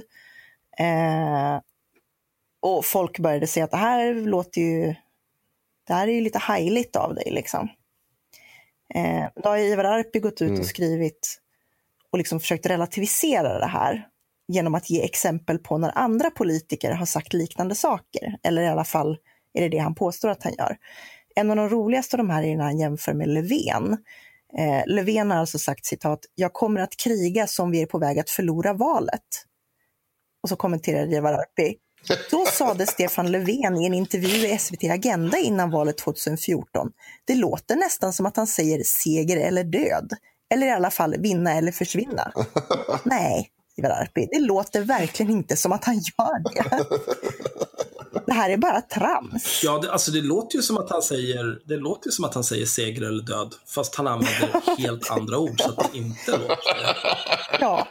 Eh, och folk började säga att det här låter ju det här är ju lite hejligt av dig liksom. Eh, då har Ivar Arpi gått ut mm. och skrivit och liksom försökt relativisera det här genom att ge exempel på när andra politiker har sagt liknande saker. Eller i alla fall är det det han påstår att han gör. En av de roligaste av de här är när han jämför med Löfven. Eh, Löfven har alltså sagt citat, jag kommer att kriga som vi är på väg att förlora valet. Och så kommenterar Ivar Arpi. Då sade Stefan Löfven i en intervju i S V T Agenda innan valet tjugo fjorton. Det låter nästan som att han säger seger eller död. Eller i alla fall vinna eller försvinna. Nej, Ivar Arpi, det låter verkligen inte som att han gör det. Det här är bara trams. Ja, det, alltså det låter ju som att han säger det låter ju som att han säger seger eller död. Fast han använder helt andra ord så att det inte låter. Ja.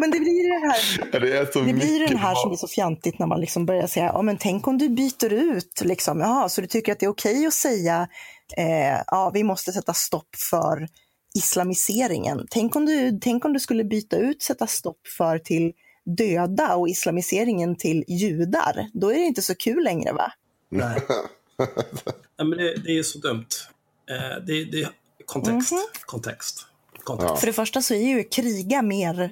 Men det blir det här, det är så det blir den här som är så fjantigt när man liksom börjar säga ja men tänk om du byter ut liksom, ja så du tycker att det är okej att säga eh, ja vi måste sätta stopp för islamiseringen. Tänk om du tänk om du skulle byta ut sätta stopp för till döda och islamiseringen till judar. Då är det inte så kul längre va? Nej. Nej men det, det är så dumt. Eh, det det kontext mm-hmm. kontext. kontext. Ja. För det första så är ju kriga mer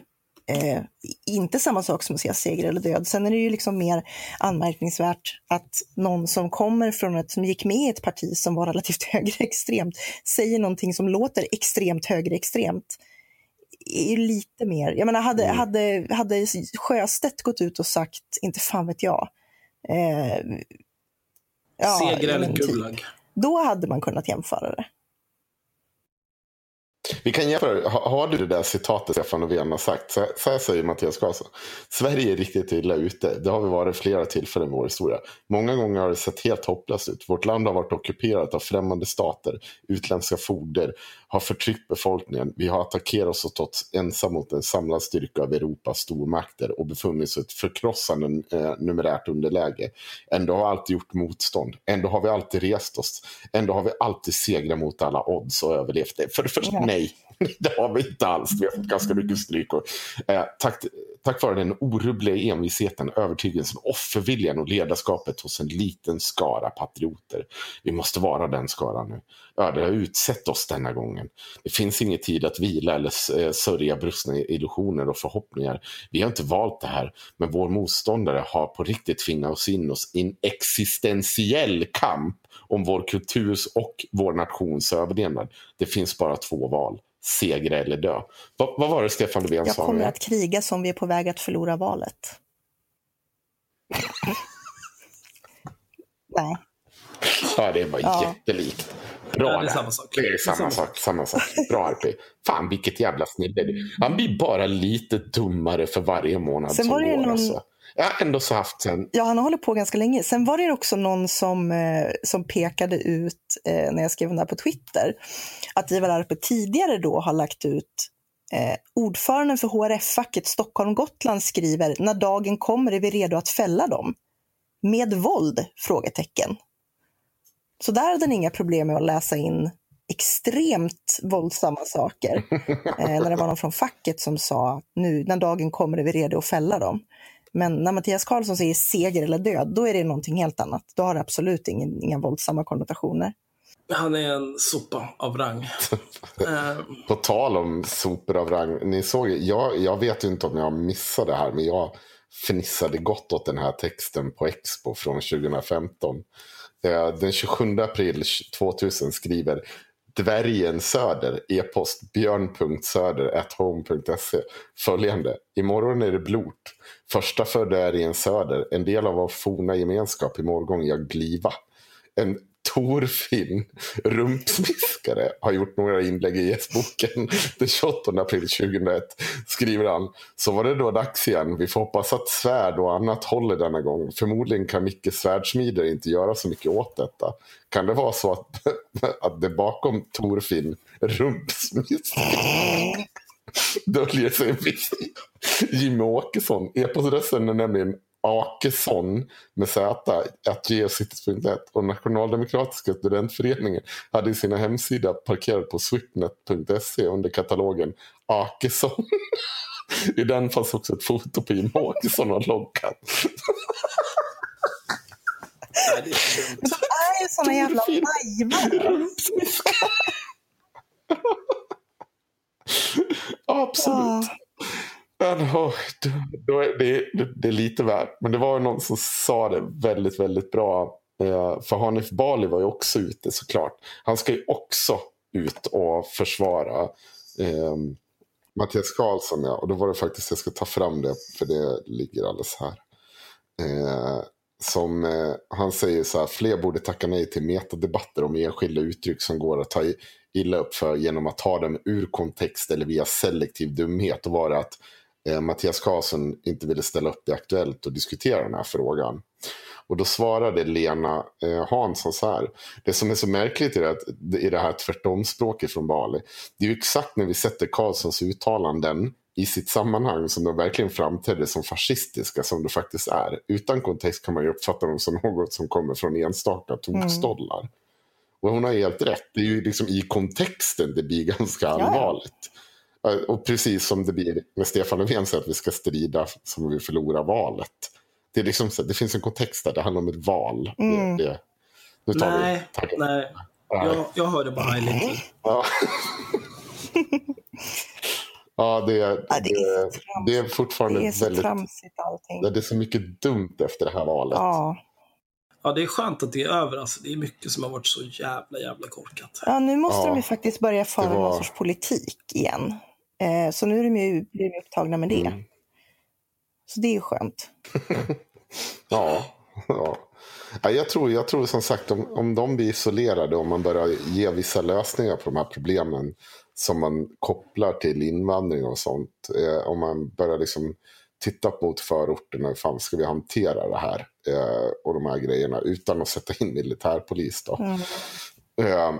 Eh, inte samma sak som att säga seger eller död. Sen är det ju liksom mer anmärkningsvärt att någon som kommer från ett som gick med i ett parti som var relativt högerextremt säger någonting som låter extremt högerextremt är ju lite mer. Jag menar hade, mm. hade, hade Sjöstedt gått ut och sagt inte fan vet jag eh, ja, seger eller gulag, då hade man kunnat jämföra det. Vi kan jämföra, har du det där citatet Stefan Löfven har sagt? Så här, så här säger Mattias Karlsson. Sverige är riktigt illa ute. Det har vi varit flera tillfällen i vår historia. Många gånger har det sett helt hopplöst ut. Vårt land har varit ockuperat av främmande stater. Utländska fogder har förtryckt befolkningen. Vi har attackerat oss och stått ensam mot en samlad styrka av Europas stormakter och befunnit oss i ett förkrossande eh, numerärt underläge. Ändå har vi alltid gjort motstånd. Ändå har vi alltid rest oss. Ändå har vi alltid segrat mot alla odds och överlevt det. För det första, nej. Det har vi inte alls. Vi har fått ganska mycket stryk. Och, eh, tack, tack vare den orubbliga envisheten, övertygelsen, offerviljan och ledarskapet hos en liten skara patrioter. Vi måste vara den skaran nu. Ödet har utsett oss denna gången. Det finns ingen tid att vila eller eh, sörja brustna illusioner och förhoppningar. Vi har inte valt det här, men vår motståndare har på riktigt tvingat oss in oss i en existentiell kamp om vår kulturs och vår nations överlevnad. Det finns bara två val. Segra eller dö. Va, vad var det Stefan Löfven sa? Jag kommer att kriga som vi är på väg att förlora valet. Nej. Ja, det var ja. jättelikt. Bra, ja, det är samma sak. Det är samma, det är samma sak, samma sak. Bra Arpi. Fan, vilket jävla snille. Han blir bara lite dummare för varje månad. Sen var det som går, någon... alltså. Jag har ändå så haft sen. Ja, han har hållit på ganska länge. Sen var det också någon som, eh, som pekade ut eh, när jag skrev den här på Twitter att Ivar Arpi tidigare då har lagt ut eh, ordföranden för H R F-facket Stockholm-Gotland skriver: när dagen kommer är vi redo att fälla dem. Med våld? Frågetecken. Så där hade den inga problem med att läsa in extremt våldsamma saker. Eh, när det var någon från facket som sa nu, när dagen kommer är vi redo att fälla dem. Men när Mattias Karlsson säger seger eller död, då är det någonting helt annat. Då har det absolut inga, inga våldsamma konnotationer. Han är en sopa av rang. På tal om sopor av rang. Ni såg, jag, jag vet ju inte om jag missade det här, men jag fnissade gott åt den här texten på Expo från tjugo femton. Den tjugosjunde april tvåtusen skriver Dvärgen Söder, e-post björn punkt söder snabel-a home punkt se följande: imorgon är det blod. Första födda är i en Söder, en del av vår forna gemenskap, imorgon jag gliva. En Torfinn, rumpsmiskare, har gjort några inlägg i gästboken. Den tjugoåttonde april tjugohundraett skriver han: så var det då dags igen. Vi får hoppas att svärd och annat håller denna gång. Förmodligen kan Micke svärdsmider inte göra så mycket åt detta. Kan det vara så att, att det bakom Torfinn, rumpsmiskare, döljer sig en viss Jimmy Åkesson? E-postadressen är nämligen Åkesson med säta att geocities punkt net, och Nationaldemokratiska studentföreningen hade i sina hemsida parkerat på swipnet punkt se under katalogen Åkesson. I den fanns också ett foto på Jim Åkesson och loggan. Nej, det är ju såna jävla majvar. Absolut. Oh, det, det, det är lite värt. Men det var någon som sa det väldigt, väldigt bra. För Hanif Bali var ju också ute, såklart. Han ska ju också ut och försvara eh, Mattias Karlsson, ja. Och då var det faktiskt, jag ska ta fram det, för det ligger alldeles här. Eh, som eh, han säger så här: fler borde tacka nej till metadebatter om enskilda uttryck som går att ta illa upp för genom att ta dem ur kontext eller via selektiv dumhet. Och vara att Mattias Karlsson inte ville ställa upp det Aktuellt och diskutera den här frågan. Och då svarade Lena Hansson så här: det som är så märkligt i det här, i det här tvärtomspråket från Bali, det är ju exakt när vi sätter Karlssons uttalanden i sitt sammanhang som de verkligen framträdde som fascistiska, som det faktiskt är. Utan kontext kan man ju uppfatta dem som något som kommer från enstaka tokstollar. Mm. Och hon har helt rätt, det är ju liksom i kontexten det blir ganska allvarligt. Ja. Och precis som det blir med Stefan Löfven, så att vi ska strida som vi förlorar valet. Det är liksom så, det finns en kontext där det handlar om ett val. Mm. Det, det, nu tar nej, vi, nej. Jag, jag hörde bara lite. Ja. Ja, det, ja, det, det, det är fortfarande det är så väldigt tramsigt allting. Det är så mycket dumt efter det här valet. Ja. Ja, det är skönt att det är över. Alltså, det är mycket som har varit så jävla, jävla korkat. Ja, nu måste ja, de ju faktiskt börja föra var... någon sorts politik igen. Så nu är de ju blir de upptagna med det. Mm. Så det är ju skönt. Ja, ja. Ja, jag tror, jag tror som sagt, om, om de blir isolerade, om man börjar ge vissa lösningar på de här problemen som man kopplar till invandring och sånt. Eh, om man börjar liksom titta mot förorterna, fan ska vi hantera det här eh, och de här grejerna utan att sätta in militärpolis då. Mm. Eh,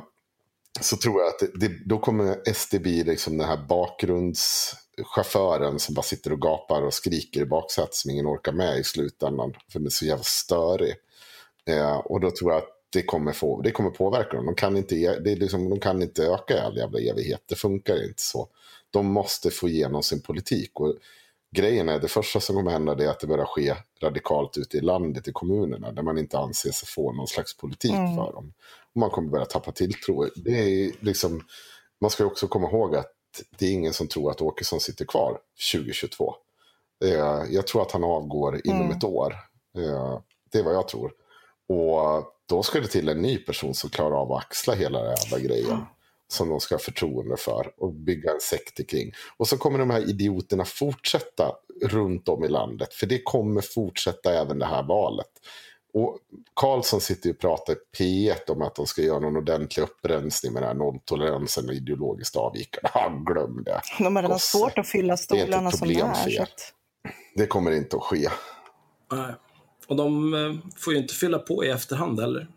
så tror jag att det, det, då kommer S D bli liksom den här bakgrundschauffören som bara sitter och gapar och skriker i baksätet som ingen orkar med i slutändan, för den är så jävla störig. Eh, och då tror jag att det kommer, få, det kommer påverka dem. De kan inte, det är liksom, de kan inte öka i all jävla evighet. Det funkar inte så. De måste få igenom sin politik. Och grejen är, det första som kommer hända är att det börjar ske radikalt ute i landet, i kommunerna, där man inte anser sig få någon slags politik mm. för dem. Och man kommer börja tappa tilltro. Det är liksom, man ska också komma ihåg att det är ingen som tror att Åkesson sitter kvar tjugohundratjugotvå. Eh, jag tror att han avgår inom mm. ett år. Eh, det är vad jag tror. Och då ska det till en ny person som klarar av att axla hela den här grejen. Mm. Som de ska ha förtroende för och bygga en sekt kring. Och så kommer de här idioterna fortsätta runt om i landet. För det kommer fortsätta även det här valet. Och Karlsson sitter ju och pratar i P ett om att de ska göra någon ordentlig upprensning med den här nolltoleransen och ideologiskt avvikande. Han glömde. De har redan svårt att fylla stolarna som det är. Att... Det kommer inte att ske. Nej. Och de får ju inte fylla på i efterhand heller.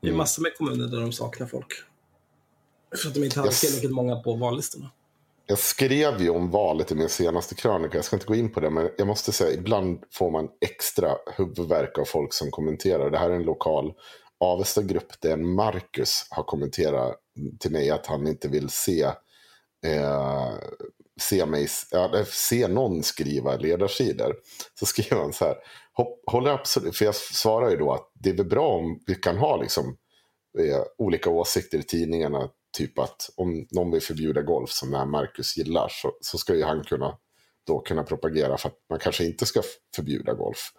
Det är mm. massor med kommuner där de saknar folk. För att de inte hade tillräckligt många på vallistorna. Jag skrev ju om valet i min senaste krönika. Jag ska inte gå in på det, men jag måste säga, ibland får man extra huvudvärk av folk som kommenterar. Det här är en lokal Avesta-grupp där Marcus har kommenterat till mig att han inte vill se eh, se, mig, äh, se någon skriva ledarsidor. Så skriver han så här, håller absolut, för jag svarar ju då att det är väl bra om vi kan ha liksom, eh, olika åsikter i tidningarna. Typ att om någon vill förbjuda golf som när Marcus gillar, så, så ska ju han kunna, då kunna propagera för att man kanske inte ska förbjuda golf.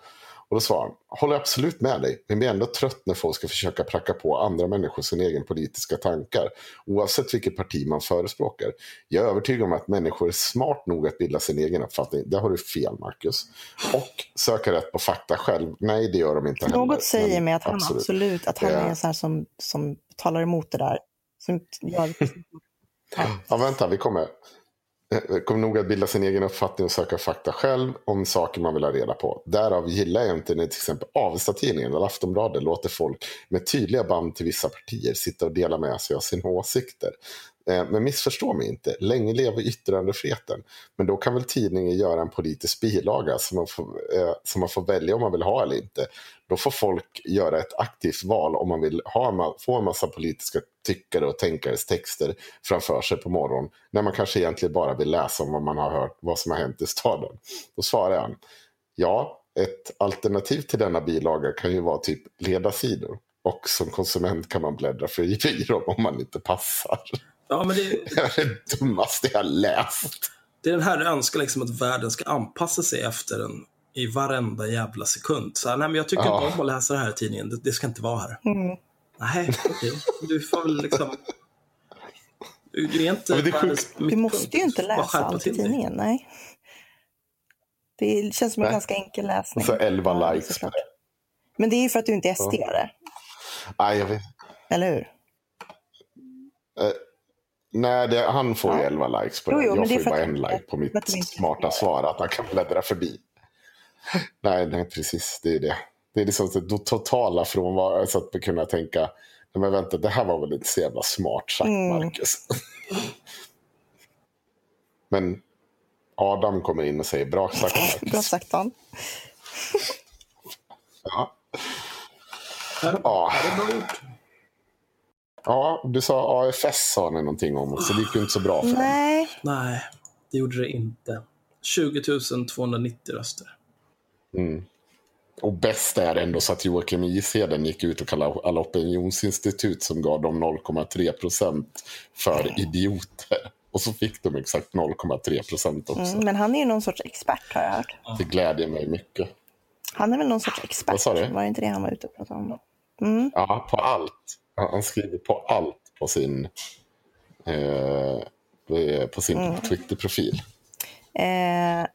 Och då svarar han, håller absolut med dig, men blir ändå trött när folk ska försöka pracka på andra människor sin egen politiska tankar, oavsett vilket parti man förespråkar. Jag är övertygad om att människor är smart nog att bilda sin egen uppfattning. Där har du fel, Marcus. Och söka rätt på fakta själv. Nej, det gör de inte heller. Något säger mig att han absolut, absolut att han är en sån här som, som talar emot det där. Jag... ja, vänta, vi kommer kommer nog att bilda sin egen uppfattning och söka fakta själv om saker man vill ha reda på. Därav gillar jag inte när till exempel Avesta-tidningen eller Aftonbladet låter folk med tydliga band till vissa partier sitta och dela med sig av sina åsikter. Men missförstå mig inte, länge lever yttrandefriheten. Men då kan väl tidningen göra en politisk bilaga som man får, eh, som man får välja om man vill ha eller inte. Då får folk göra ett aktivt val om man vill ha, få en massa politiska tyckare och tänkares texter framför sig på morgonen, när man kanske egentligen bara vill läsa om vad man har hört, vad som har hänt i staden. Då svarar han, ja, ett alternativ till denna bilaga kan ju vara typ ledarsidor. Och som konsument kan man bläddra fri i dem om man inte passar. Ja, men det, det är det dummaste jag läst. Det är den här du önskar liksom, att världen ska anpassa sig efter den i varenda jävla sekund. Så här, nej, men jag tycker ja. inte om att läsa det här i tidningen. Det, det ska inte vara här. Mm. Nej, okay. Du får väl liksom... Du, du är inte... Ja, du måste ju inte läsa allt i tidningen, nej. Det känns som en nej. ganska enkel läsning. Så elva ja, likes. Såklart. Men det är ju för att du inte är S D-are. Nej, jag vet. Eller hur? Eh. Nej, det, han får ju elva ja. likes på det. Jo, jo, jag får ju bara en like på mitt smarta svar att han kan bläddra förbi. nej, nej, precis. Det är det. Det är liksom det totala frånvaron så att kunna tänka, men vänta, det här var väl inte så jävla smart sagt, mm. Marcus. men Adam kommer in och säger, bra sagt, Marcus. bra sagt, han. ja. Ja. Ja, du sa A F S sa ni någonting om också. Det gick ju inte så bra för dem. Nej. Nej, det gjorde det inte. tjugo tusen tvåhundranittio röster. Mm. Och bäst är ändå så att Joakim Isheden gick ut och kallade alla opinionsinstitut som gav dem noll komma tre procent för idioter. Och så fick de exakt noll komma tre procent också. Mm, men han är ju någon sorts expert, har jag hört. Det glädjer mig mycket. Han är väl någon sorts expert? Vad sa du? Var det inte det han var ute och pratade om? Mm. Ja, på allt. Han skriver på allt på sin eh, på sin mm. Twitter-profil. Eh,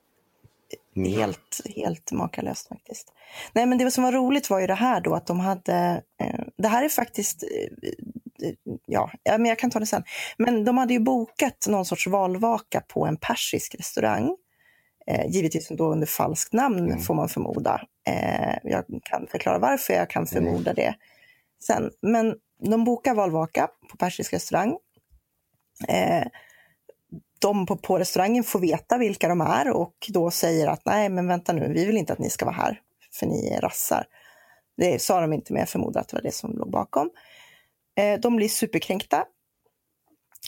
helt, helt makalöst faktiskt. Nej, men det som var roligt var ju det här då att de hade, eh, det här är faktiskt eh, ja, men jag kan ta det sen. Men de hade ju bokat någon sorts valvaka på en persisk restaurang. Eh, givetvis då under falskt namn mm. får man förmoda. Eh, jag kan förklara varför jag kan förmoda mm. det sen. Men de bokar valvaka på persisk restaurang. Eh, de på, på restaurangen får veta vilka de är och då säger att nej, men vänta nu, vi vill inte att ni ska vara här för ni är rassar. Det sa de inte, men jag förmodar att det var det som låg bakom. Eh, de blir superkränkta.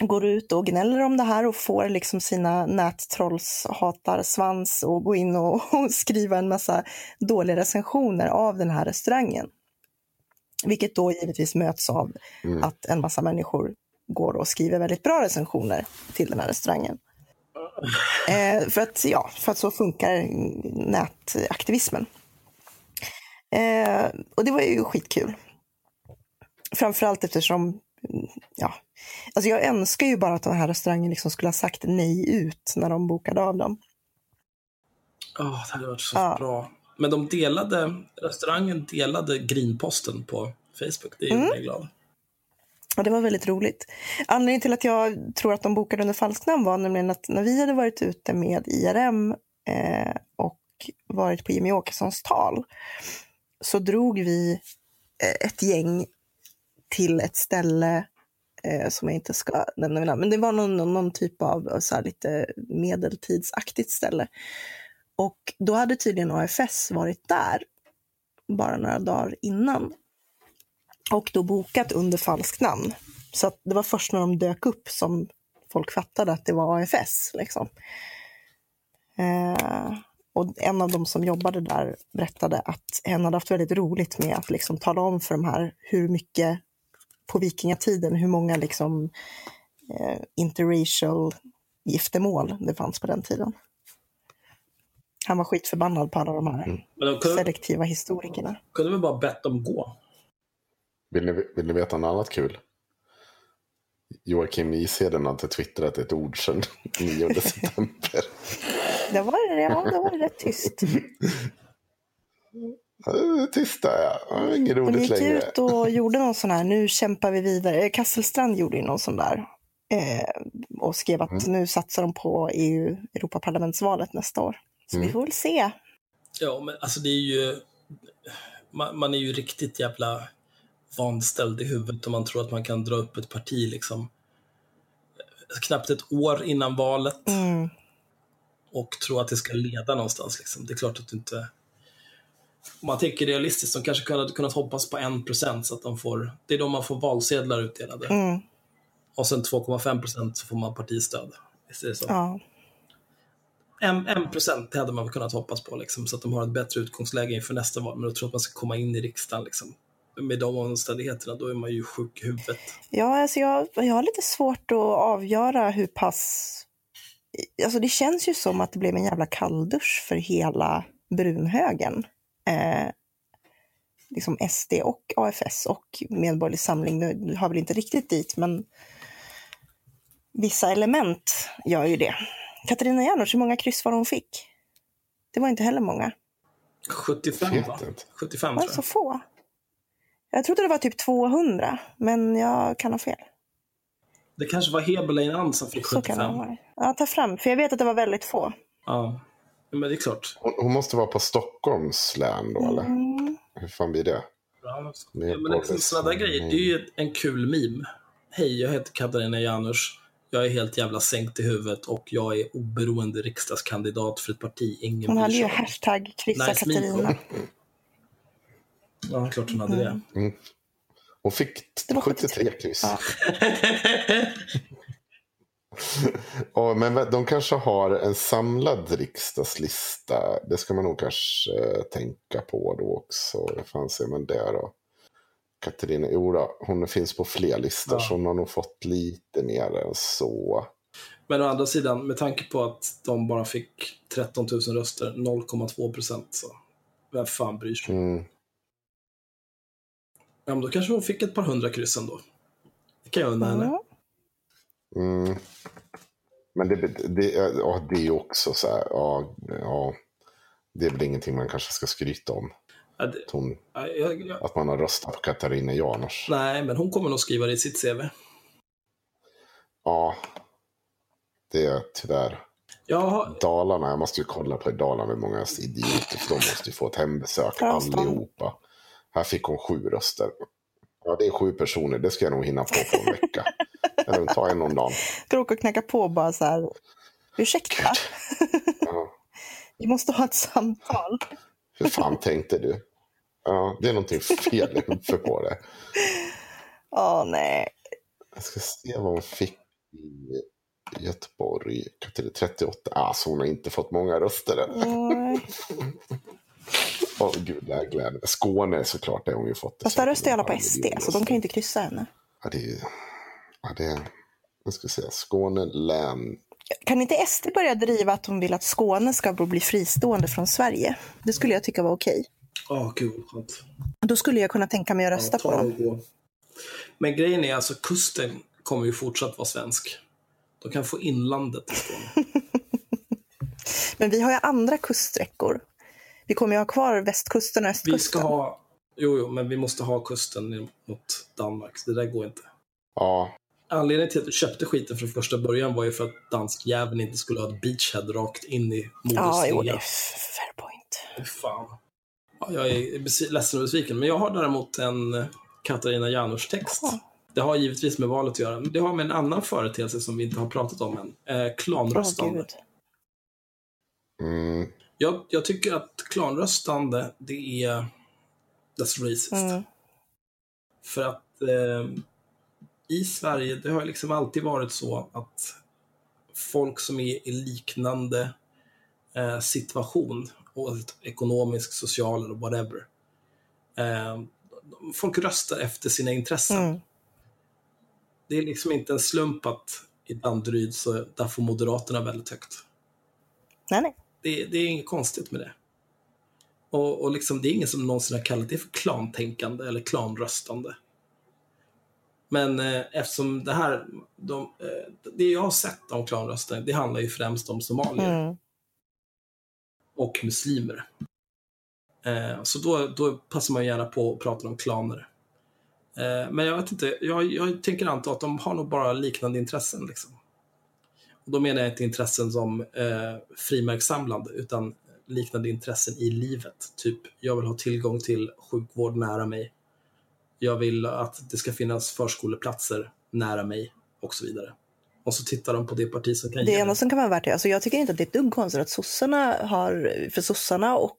Går ut och gnäller om det här och får liksom sina nättrolls hatar svans och gå in och, och skriva en massa dåliga recensioner av den här restaurangen. Vilket då givetvis möts av mm. att en massa människor går och skriver väldigt bra recensioner till den här restaurangen. Eh, för, att, ja, för att så funkar nätaktivismen. Eh, och det var ju skitkul. Framförallt eftersom, ja, alltså jag önskar ju bara att den här restaurangen liksom skulle ha sagt nej ut när de bokade av dem. Ja, oh, det hade varit så ja. bra. Men de delade, restaurangen delade greenposten på Facebook. Det är mm. jag glad. Ja, det var väldigt roligt. Anledningen till att jag tror att de bokade under falsknamn var nämligen att när vi hade varit ute med I R M eh, och varit på Jimmy Åkessons tal, så drog vi ett gäng till ett ställe eh, som jag inte ska nämna mina, men det var någon, någon typ av så här lite medeltidsaktigt ställe. Och då hade tydligen A F S varit där bara några dagar innan och då bokat under falskt namn. Så att det var först när de dök upp som folk fattade att det var A F S liksom. Eh, och en av dem som jobbade där berättade att hen hade haft väldigt roligt med att liksom tala om för de här hur mycket på vikingatiden, hur många liksom eh, interracial giftermål det fanns på den tiden. Han var skitförbannad på alla de här mm. selektiva historikerna. Kunde vi bara bett dem gå? Vill ni, vill ni veta något annat kul? Joakim Isheden har inte twittrat ett ord sedan nionde september. Det var det, ja, det var rätt tyst. Tysta, ja. Inget roligt längre. Hon gick ut och gjorde någon sån här, nu kämpar vi vidare. Kasselstrand gjorde ju någon sån där. Eh, och skrev att mm. nu satsar de på E U, Europaparlamentsvalet nästa år. Så mm. vi får väl se. Ja, men alltså det är ju... Man, man är ju riktigt jävla vanställd i huvudet om man tror att man kan dra upp ett parti liksom knappt ett år innan valet mm. och tro att det ska leda någonstans liksom. Det är klart att du inte... Om man tänker realistiskt, de kanske hade kunnat hoppas på en procent så att de får... Det är då man får valsedlar utdelade. Mm. Och sen två komma fem procent så får man partistöd. Visst är det så? Ja. En, en procent hade man kunnat hoppas på liksom, så att de har ett bättre utgångsläge inför nästa val. Men då tror jag att man ska komma in i riksdagen liksom. Med de omständigheterna, då är man ju sjuk i huvudet. Ja, alltså jag, jag har lite svårt att avgöra hur pass... Alltså det känns ju som att det blev en jävla kalldusch för hela brunhögen. Eh, liksom S D och A F S och Medborgerlig samling. Nu har väl inte riktigt dit, men vissa element gör ju det. Katarina Järnors, hur många kryss var hon fick? Det var inte heller många. sjuttiofem va? sjuttiofem var det så få? Jag trodde det var typ tvåhundra, men jag kan ha fel. Det kanske var Hebelein Ann som fick sjuttiofem. Ja, ta fram, för jag vet att det var väldigt få. Ja, men det är klart. Hon, hon måste vara på Stockholms län då, eller? Mm. Hur fan blir det? Ja, men, ja, men liksom, sådana där grejer, det är ju en kul meme. Hej, jag heter Katarina Janus. Jag är helt jävla sänkt i huvudet och jag är oberoende riksdagskandidat för ett parti. Ingen hon hade ju hashtag kryssa nice Katarina. Ja, klart hon hade mm. det. Mm. Hon fick sjuttiotre kryss. Ja. oh, men de kanske har en samlad riksdagslista. Det ska man nog kanske eh, tänka på då också. Det fanns ser man där då. Katarina, jo då, hon finns på fler listor ja. Så hon har nog fått lite mer än så. Men å andra sidan, med tanke på att de bara fick tretton tusen röster, noll komma två procent så vem fan bryr sig? Mm. Ja, men då kanske hon fick ett par hundra kryss ändå. Det kan jag undra mm. henne. Mm. Men det, det, ja, det är också så här, ja, ja, det är väl ingenting man kanske ska skryta om. Att, hon, jag, jag, att man har röstat på Katarina Janors. Nej, men hon kommer nog skriva det i sitt C V. Ja, det är tyvärr. Jaha. Dalarna, jag måste ju kolla på i Dalarna hur många idioter, för de måste ju få ett hembesök allihopa. Här fick hon sju röster. Ja, det är sju personer, det ska jag nog hinna på på en vecka. Eller ta en någon dag. Ska åka och knacka på bara så här. Ursäkta. Ja. Vi måste ha ett samtal. Hur fan tänkte du? Ja, det är någonting fel för på det. Åh oh, nej. Jag ska se vad hon fick i Göteborg. trettioåtta. Alltså hon har inte fått många röster än. Nej. Åh oh, gud, jag gläder. Skåne såklart, det har hon ju fått. Fast där röstar alla på S D, så de kan ju inte kryssa henne. Ja, det är... Ja, det är... Jag ska säga Skåne, län... Kan inte S D börja driva att de vill att Skåne ska bli fristående från Sverige? Det skulle jag tycka var okej. Ja, kul. Då skulle jag kunna tänka mig att rösta ja, på dem. Men grejen är alltså, kusten kommer ju fortsatt vara svensk. De kan få inlandet i Skåne. Men vi har ju andra kuststräckor. Vi kommer ju ha kvar västkusten och östkusten. Vi ska ha, jo, jo, men vi måste ha kusten mot Danmark. Det där går inte. Ja. Anledningen till att vi köpte skiten från första början var ju för att danskjäveln inte skulle ha ett beachhead rakt in i moderstinga. Ja, jo, det är fair point. Fan. Ja, jag är bes- ledsen och besviken, men jag har däremot en Katarina Janors text. Ja. Det har givetvis med valet att göra, men det har med en annan företeelse som vi inte har pratat om än. Eh, klanröstande. Oh, mm. jag, jag tycker att klanröstande, det är that's racist. Mm. För att eh, i Sverige, det har liksom alltid varit så att folk som är i liknande eh, situation, ekonomisk, social eller whatever, eh, folk röstar efter sina intressen. Mm. Det är liksom inte en slump att i Danderyd så där får Moderaterna väldigt högt. Nej, nej. Det, det är inget konstigt med det. Och, och liksom det är ingen som någonsin har kallat det för klantänkande eller klanröstande. Men eh, eftersom det här, de, eh, det jag har sett om klanröstande, det handlar ju främst om somalier. Mm. Och muslimer. Eh, så då, då passar man gärna på att prata om klaner. Men jag vet inte, jag, jag tänker anta att de har nog bara liknande intressen liksom. Och då menar jag inte intressen som eh, frimärkssamlande, utan liknande intressen i livet. Typ, jag vill ha tillgång till sjukvård nära mig. Jag vill att det ska finnas förskoleplatser nära mig och så vidare. Och så tittar de på det parti som kan det ge. Det är något som kan vara värt det. Alltså, jag tycker inte att det är ett dugg konstigt att sossarna har, för sossarna och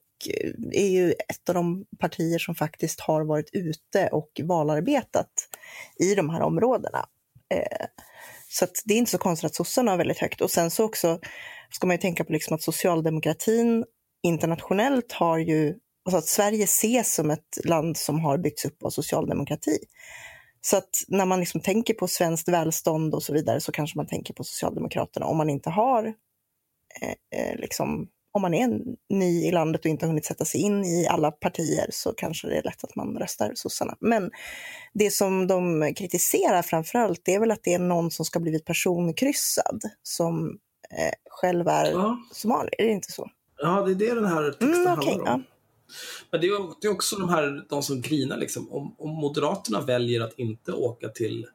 är ju ett av de partier som faktiskt har varit ute och valarbetat i de här områdena. Eh, så att det är inte så konstigt att sossarna är väldigt högt. Och sen så också ska man ju tänka på liksom att socialdemokratin internationellt har ju, alltså att Sverige ses som ett land som har byggts upp av socialdemokrati. Så att när man liksom tänker på svenskt välstånd och så vidare, så kanske man tänker på Socialdemokraterna om man inte har eh, eh, liksom om man är ny i landet och inte har hunnit sätta sig in i alla partier, så kanske det är lätt att man röstar sossarna. Men det som de kritiserar framförallt, det är väl att det är någon som ska blivit personkryssad som eh, själv är ja. somalier. Är det inte så? Ja, det är det den här texten mm, okay, handlar om. Ja. Men det är, det är också de här, de som grinar liksom. Om, om Moderaterna väljer att inte åka till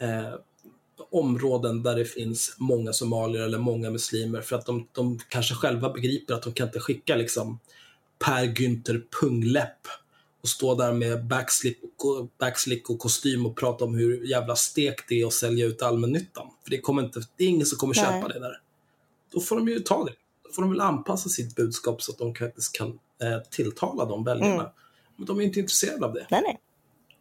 eh, områden där det finns många somalier eller många muslimer, för att de, de kanske själva begriper att de kan inte skicka liksom Per Günther Pungläpp och stå där med backslick och, backslick och kostym och prata om hur jävla stek det är och sälja ut allmännyttan, för det, kommer inte, det är ingen som kommer köpa Nej. det där. Då får de ju ta det. Då får de väl anpassa sitt budskap så att de faktiskt kan eh, tilltala de väljarna. Mm. Men de är inte intresserade av det. Nej, nej.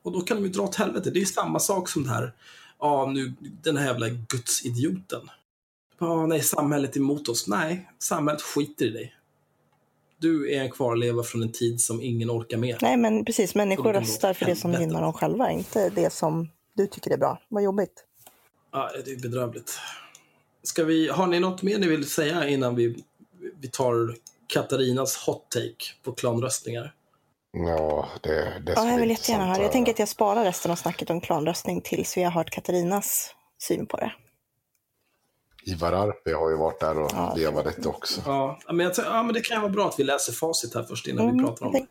Och då kan de ju dra åt helvete. Det är ju samma sak som det här. Ja, nu den här jävla gudsidioten. Ja, nej, samhället är emot oss. Nej, samhället skiter i dig. Du är en kvarleva från en tid som ingen orkar med. Nej, men precis. Människor röstar för det som gynnar dem själva, inte det som du tycker är bra. Vad jobbigt. Ja, det är bedrövligt. Ska vi, har ni något mer ni vill säga innan vi, vi tar Katarinas hot take på klanröstningar? Ja, det, det ja, jag vill jättegärna höra. Jag tänker att jag sparar resten av snacket om klanröstning tills vi har hört Katarinas syn på det. Ivar Arpi har ju varit där och ja, levat detta också. Ja, men, jag t- ja, men det kan vara bra att vi läser facit här först innan mm, vi pratar om det.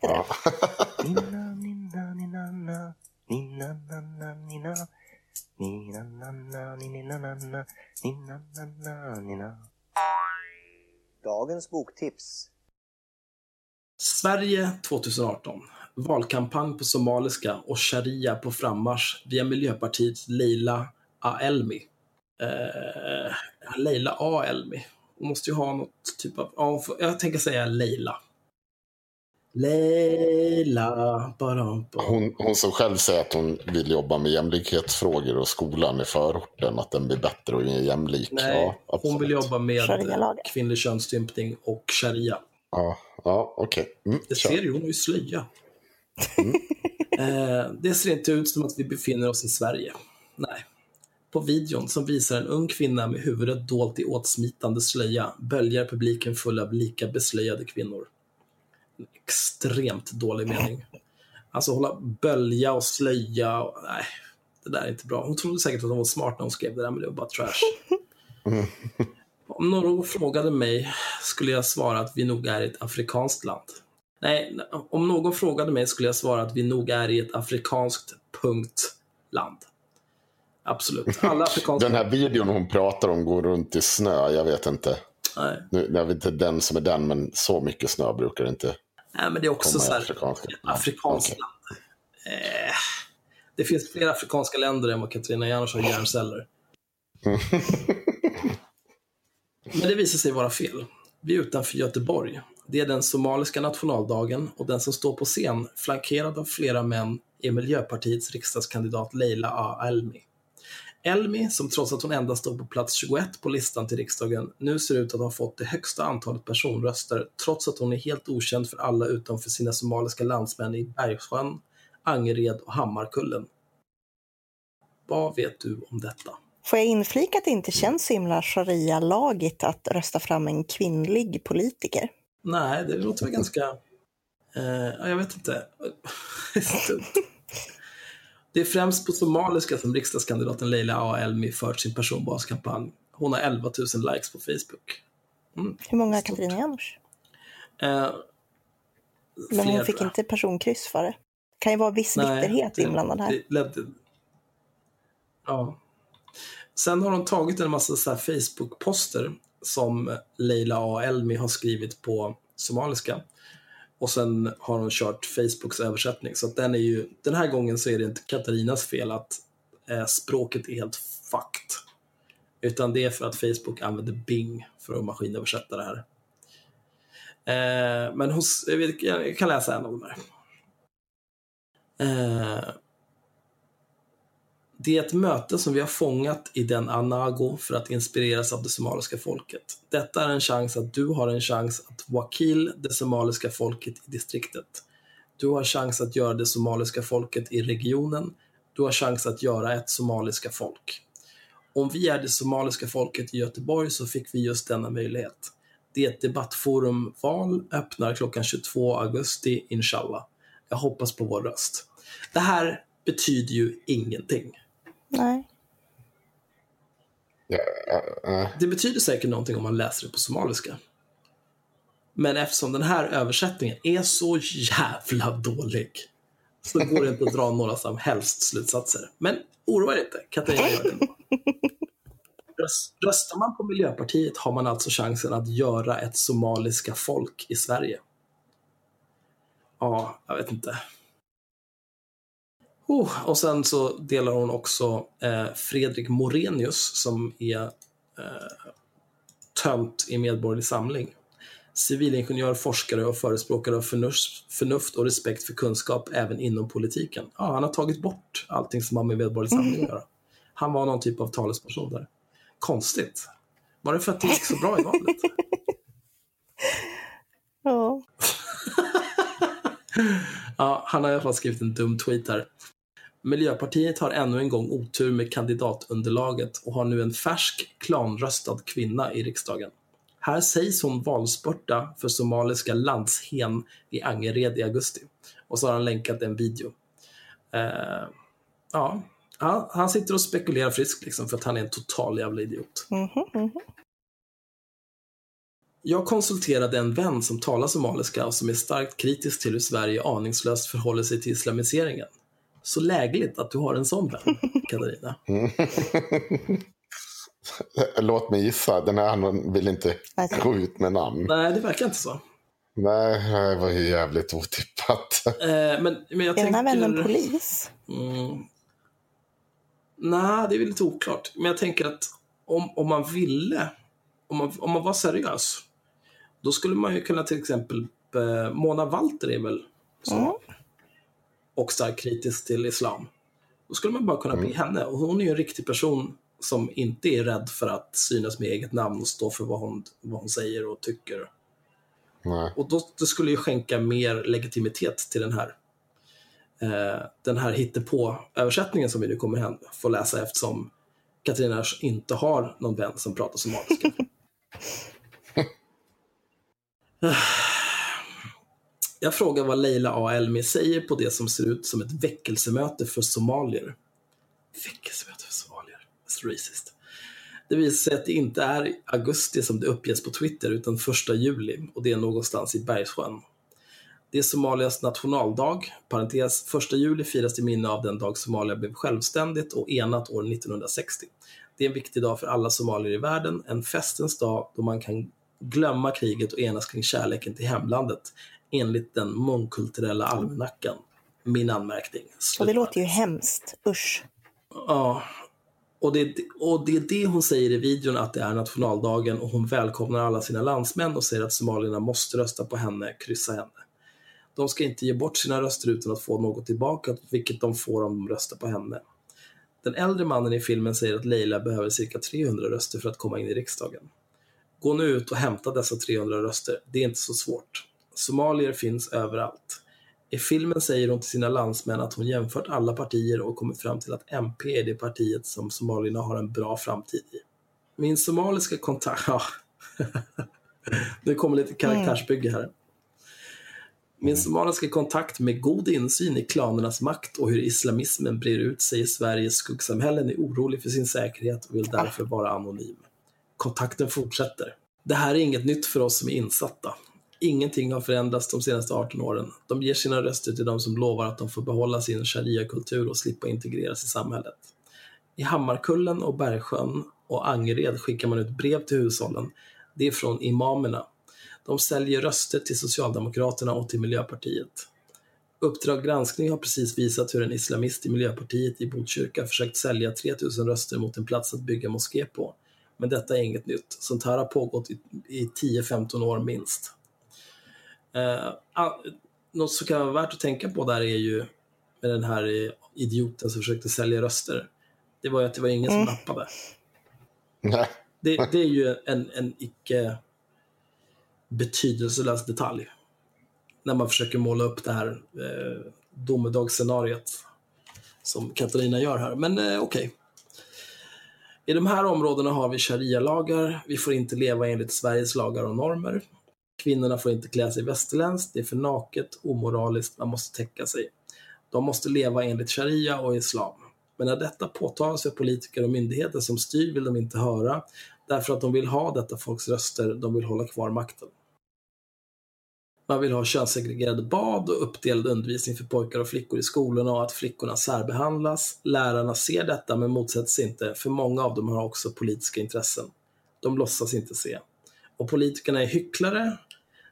Ja. Dagens boktips. Sverige tjugoarton. Valkampanj på somaliska och sharia på frammarsch via Miljöpartiets Leila Ali Elmi. Eh, Leila Ali Elmi. Hon måste ju ha något typ av... Ja, jag tänker säga Leila. Leila. Hon, hon som själv säger att hon vill jobba med jämlikhetsfrågor och skolan i förorten, att den blir bättre och mer jämlik. Nej, ja, hon vill jobba med kvinnlig könsstympning och sharia. Ja, ja okej. Okay. Mm, det ser ju, hon är ju slöja. Mm. eh, det ser inte ut som att vi befinner oss i Sverige. Nej. På videon som visar en ung kvinna med huvudet dolt i åtsmitande slöja böljar publiken full av lika beslöjade kvinnor. En extremt dålig mening. Alltså hålla bölja och slöja. Och, nej, det där är inte bra. Hon trodde säkert att hon var smart när hon skrev det där, men det var bara trash. Mm. Om någon frågade mig skulle jag svara att vi nog är ett afrikanskt land. Nej, om någon frågade mig skulle jag svara att vi nog är i ett afrikanskt punktland. Absolut. Alla afrikanska... Den här videon hon pratar om går runt i snö, jag vet inte. Nej. Nu, jag vet inte den som är den, men så mycket snö brukar det inte. Nej, men det är också så här, afrikanska. afrikanska okay. land. Eh, det finns fler afrikanska länder än vad Katarina Janus har hjärnceller. Men det visar sig vara fel. Vi är utanför Göteborg. Det är den somaliska nationaldagen, och den som står på scen, flankerad av flera män, är Miljöpartiets riksdagskandidat Leila A. Elmi. Elmi, som trots att hon endast står på plats tjugoett på listan till riksdagen, nu ser ut att ha fått det högsta antalet personröster, trots att hon är helt okänd för alla utom för sina somaliska landsmän i Bergsjön, Angered och Hammarkullen. Vad vet du om detta? Får jag inflika att det inte känns så himla sharia-lagigt att rösta fram en kvinnlig politiker? Nej, det låter väl ganska... Eh, jag vet inte. Det är främst på somaliska som riksdagskandidaten Leila A. Elmi fört sin personbaskampanj. Hon har elva tusen likes på Facebook. Mm. Hur många har Katarina Janors? Eh, Men hon fick inte personkryss för det. Det kan ju vara viss bitterhet inblandad här. Det ledde... Ja. Sen har de tagit en massa så här Facebook-poster som Leila A. Elmi har skrivit på somaliska. Och sen har hon kört Facebooks översättning. Så att den är ju, den här gången så är det inte Katarinas fel att eh, språket är helt fucked. Utan det är för att Facebook använder Bing för att maskinöversätta det här. Eh, men hos, jag, vet, jag kan läsa en av dem här. Eh... Det är ett möte som vi har fångat i den Anago för att inspireras av det somaliska folket. Detta är en chans att du har en chans att wakil det somaliska folket i distriktet. Du har chans att göra det somaliska folket i regionen. Du har chans att göra ett somaliska folk. Om vi är det somaliska folket i Göteborg så fick vi just denna möjlighet. Det är ett debattforumval, öppnar klockan tjugotvånde augusti, inshallah. Jag hoppas på vår röst. Det här betyder ju ingenting. Nej. Det betyder säkert någonting om man läser det på somaliska. Men eftersom den här översättningen är så jävla dålig så går det inte att dra några som helst slutsatser. Men oroa dig inte, Katarina gör det. Röstar man på Miljöpartiet har man alltså chansen att göra ett somaliska folk i Sverige. Ja, jag vet inte. Oh, och sen så delar hon också eh, Fredrik Morenius som är eh, tömt i Medborgerlig samling. Civilingenjör, forskare och förespråkare av förnuft, förnuft och respekt för kunskap även inom politiken. Ja, han har tagit bort allting som har med Medborgerlig samling att göra. Han var någon typ av talesperson där. Konstigt. Var det för att det gick så bra i valet? Ja. Ja, han har i alla fall skrivit en dum tweet här. Miljöpartiet har ännu en gång otur med kandidatunderlaget och har nu en färsk klanröstad kvinna i riksdagen. Här sägs hon valspurta för somaliska landshen i Angered i augusti. Och så har han länkat en video. Eh, ja, han, han sitter och spekulerar friskt liksom för att han är en total jävla idiot. Mm-hmm, mm-hmm. Jag konsulterade en vän som talar somaliska och som är starkt kritisk till hur Sverige aningslöst förhåller sig till islamiseringen. Så lägligt att du har en sån vän, Katarina. Mm. Låt mig gissa, den här vill inte gå ut med namn. Nej, det verkar inte så. Nej, det var ju jävligt otippat. Eh, men, men jag är tänker... den här vännen polis? Mm. Nej, det är väl lite oklart. Men jag tänker att om, om man ville... Om man, om man var seriös, då skulle man ju kunna till exempel eh, Mona Walter är väl så, mm. och starkt kritisk till islam. Då skulle man bara kunna bli mm. henne. Och hon är ju en riktig person som inte är rädd för att synas med eget namn och stå för vad hon, vad hon säger och tycker. Mm. Och då, då skulle ju skänka mer legitimitet till den här eh, den här hittepå-översättningen som vi nu kommer hem, få läsa, eftersom Katarina inte har någon vän som pratar somaliska. Jag frågar vad Leila A. Elmi säger på det som ser ut som ett väckelsemöte för somalier. Väckelsemöte för somalier. That's racist. Det visar sig att det inte är i augusti som det uppges på Twitter utan första juli, och det är någonstans i Bergsjön. Det är Somalias nationaldag, parentes första juli firas till minne av den dag Somalia blev självständigt och enat år nittonhundrasextio. Det är en viktig dag för alla somalier i världen, en festens dag då man kan glömma kriget och enas kring kärleken till hemlandet, enligt den mångkulturella almanackan. Min anmärkning. Slutar. Och det låter ju hemskt, usch. Ja, och det, och det är det hon säger i videon, att det är nationaldagen, och hon välkomnar alla sina landsmän och säger att somalierna måste rösta på henne, kryssa henne. De ska inte ge bort sina röster utan att få något tillbaka, vilket de får om de röstar på henne. Den äldre mannen i filmen säger att Leila behöver cirka trehundra röster för att komma in i riksdagen. Gå nu ut och hämta dessa trehundra röster, det är inte så svårt. Somalier finns överallt. I filmen säger hon till sina landsmän att hon jämfört alla partier och kommit fram till att M P är det partiet som somalierna har en bra framtid i. Min somaliska kontakt... Ja. Nu kommer lite karaktärsbygge här. Min somaliska kontakt med god insyn i klanernas makt och hur islamismen brer ut sig i Sveriges skuggsamhällen är orolig för sin säkerhet och vill därför vara anonym. Kontakten fortsätter. Det här är inget nytt för oss som är insatta. Ingenting har förändrats de senaste arton åren. De ger sina röster till de som lovar att de får behålla sin sharia-kultur och slippa integreras i samhället. I Hammarkullen och Bergsjön och Angered skickar man ut brev till hushållen. Det är från imamerna. De säljer röster till Socialdemokraterna och till Miljöpartiet. Uppdrag granskning har precis visat hur en islamist i Miljöpartiet i Botkyrka försökt sälja tretusen röster mot en plats att bygga moské på. Men detta är inget nytt. Sånt här har pågått i, i tio femton år minst. Eh, något som kan vara värt att tänka på där är ju med den här idioten som försökte sälja röster. Det var ju att det var ingen som nappade. Mm. Det, det är ju en, en icke betydelselös detalj när man försöker måla upp det här eh, domedagsscenariet som Katarina gör här. Men eh, okej. Okay. I de här områdena har vi sharia-lagar. Vi får inte leva enligt Sveriges lagar och normer. Kvinnorna får inte klä sig västerländskt, det är för naket, omoraliskt, man måste täcka sig. De måste leva enligt sharia och islam. Men när detta påtalas för politiker och myndigheter som styr vill de inte höra, därför att de vill ha detta folks röster, de vill hålla kvar makten. Man vill ha könssegregerade bad och uppdelad undervisning för pojkar och flickor i skolorna och att flickorna särbehandlas. Lärarna ser detta men motsätts inte, för många av dem har också politiska intressen. De låtsas inte se. Och politikerna är hycklare.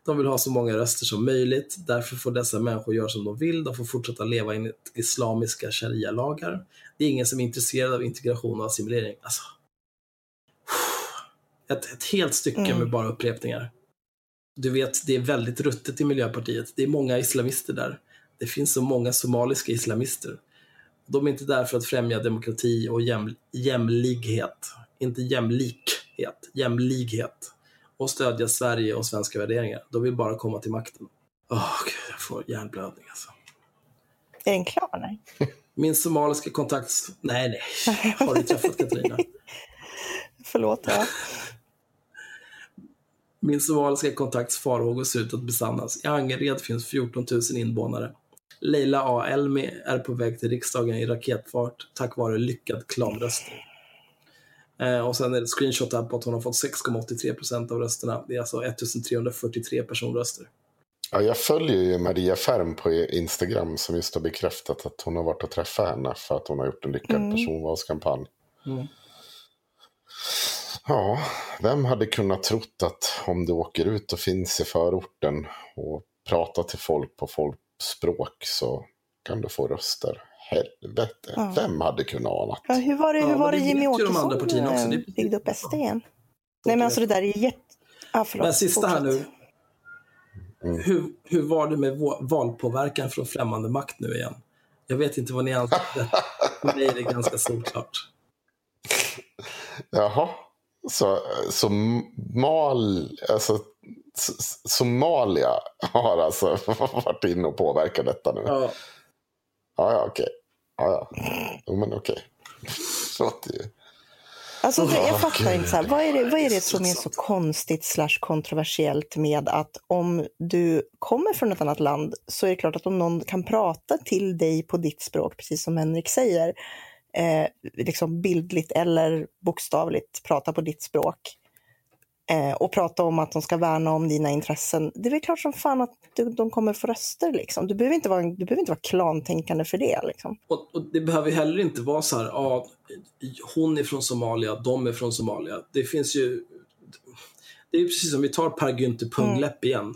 De vill ha så många röster som möjligt. Därför får dessa människor göra som de vill. De får fortsätta leva enligt islamiska sharia-lagar. Det är ingen som är intresserad av integration och assimilering. Alltså. Ett, ett helt stycke mm. med bara upprepningar. Du vet, det är väldigt ruttet i Miljöpartiet. Det är många islamister där. Det finns så många somaliska islamister. De är inte där för att främja demokrati och jäm, jämlikhet. Inte jämlikhet. Jämlikhet. Och stödja Sverige och svenska värderingar. De vill bara komma till makten. Åh, oh, gud, jag får hjärnblödning alltså. Är den klar, nej? Min somaliska kontakt... Nej, nej. Har du träffat Katarina? Förlåt, ja. Min somaliska kontakts farhågor ser ut att besannas. I Angered finns fjorton tusen invånare. Leila A. Elmi är på väg till riksdagen i raketfart tack vare lyckad klanröstning. Och sen är det screenshot här på att hon har fått sex komma åttiotre procent av rösterna. Det är alltså ettusen trehundrafyrtiotre personröster. Ja, jag följer ju Maria Färm på Instagram som just har bekräftat att hon har varit och träffat henne för att hon har gjort en lyckad mm. personvalskampanj. Mm. Ja, vem hade kunnat trott att om du åker ut och finns i förorten och pratar till folk på folkspråk så kan du få röster. Helvete, ja. Vem hade kunnat ana? Ja, hur var det, hur ja, var det Jimmy Åkesson de byggde upp S D igen? Okay. Nej men alltså det där är jätte... Ah, förlåt, men sista fortsätt. Här nu. Mm. Hur, hur var det med valpåverkan från främmande makt nu igen? Jag vet inte vad ni anser. Men det är ganska solklart. Jaha. Så, så mal, alltså, Somalia har alltså varit inne och påverkat detta nu. Ja. Ja, ja, okej. Ja, ja. Men okej. Okay. Alltså, jag fattar oh, inte så här. Vad är det, vad är det som är så konstigt slash kontroversiellt med att om du kommer från ett annat land så är det klart att om någon kan prata till dig på ditt språk, precis som Henrik säger, eh, liksom bildligt eller bokstavligt prata på ditt språk, eh, och prata om att de ska värna om dina intressen, det är väl klart som fan att du, de kommer få röster liksom. Du behöver inte vara, du behöver inte vara klantänkande för det liksom. Och, och det behöver heller inte vara så här, ah, hon är från Somalia, de är från Somalia. Det finns ju, det är ju precis som vi tar Per Günther Pungläpp mm. igen.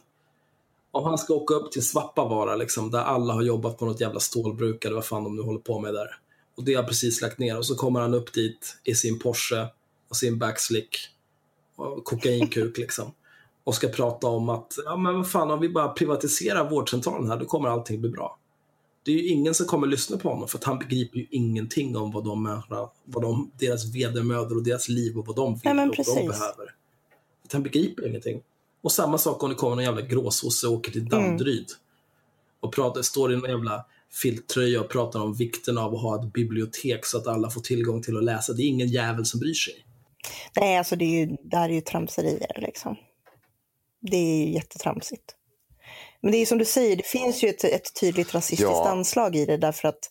Om han ska åka upp till Svappavara liksom, där alla har jobbat på något jävla stålbruk eller vad fan de nu håller på med där. Och det har precis lagt ner. Och så kommer han upp dit i sin Porsche och sin backslick och kokainkuk liksom. Och ska prata om att, ja men vad fan, om vi bara privatiserar vårdcentralen här, då kommer allting bli bra. Det är ju ingen som kommer lyssna på honom, för att han begriper ju ingenting om vad de möter, vad de, deras vedermödor och deras liv och vad de vill. Nej, men och vad de behöver. Att han begriper ingenting. Och samma sak om det kommer någon jävla gråsosse och åker till Danderyd mm. och pratar, står i en jävla filttröja och pratar om vikten av att ha ett bibliotek så att alla får tillgång till att läsa. Det är ingen jävel som bryr sig. Nej, alltså det, är ju, det här är ju tramserier liksom. Det är ju jättetramsigt. Men det är som du säger, det finns ju ett, ett tydligt rasistiskt ja. anslag i det, därför att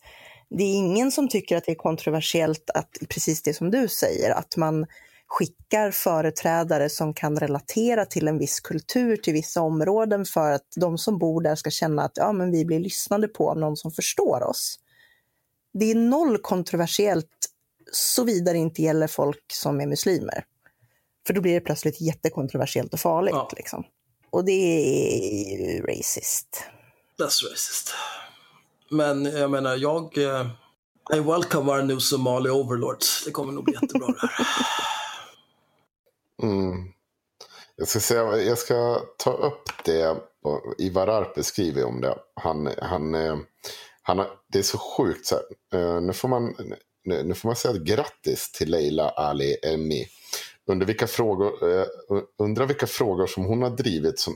det är ingen som tycker att det är kontroversiellt att, precis det som du säger, att man skickar företrädare som kan relatera till en viss kultur till vissa områden för att de som bor där ska känna att ja, men vi blir lyssnade på av någon som förstår oss. Det är noll kontroversiellt såvida det inte gäller folk som är muslimer. För då blir det plötsligt jättekontroversiellt och farligt. Ja. Liksom. Och det är racist. That's racist. Men jag menar, jag... I welcome our new Somali overlords. Det kommer nog bli jättebra det här. Mm. Jag ska säga, jag ska ta upp det. Ivar Arpi skriver om det. Han, han, han, det är så sjukt så här. Nu får man, nu får man säga grattis till Leila Ali Elmi. Undrar vilka frågor, undrar vilka frågor som hon har drivit som,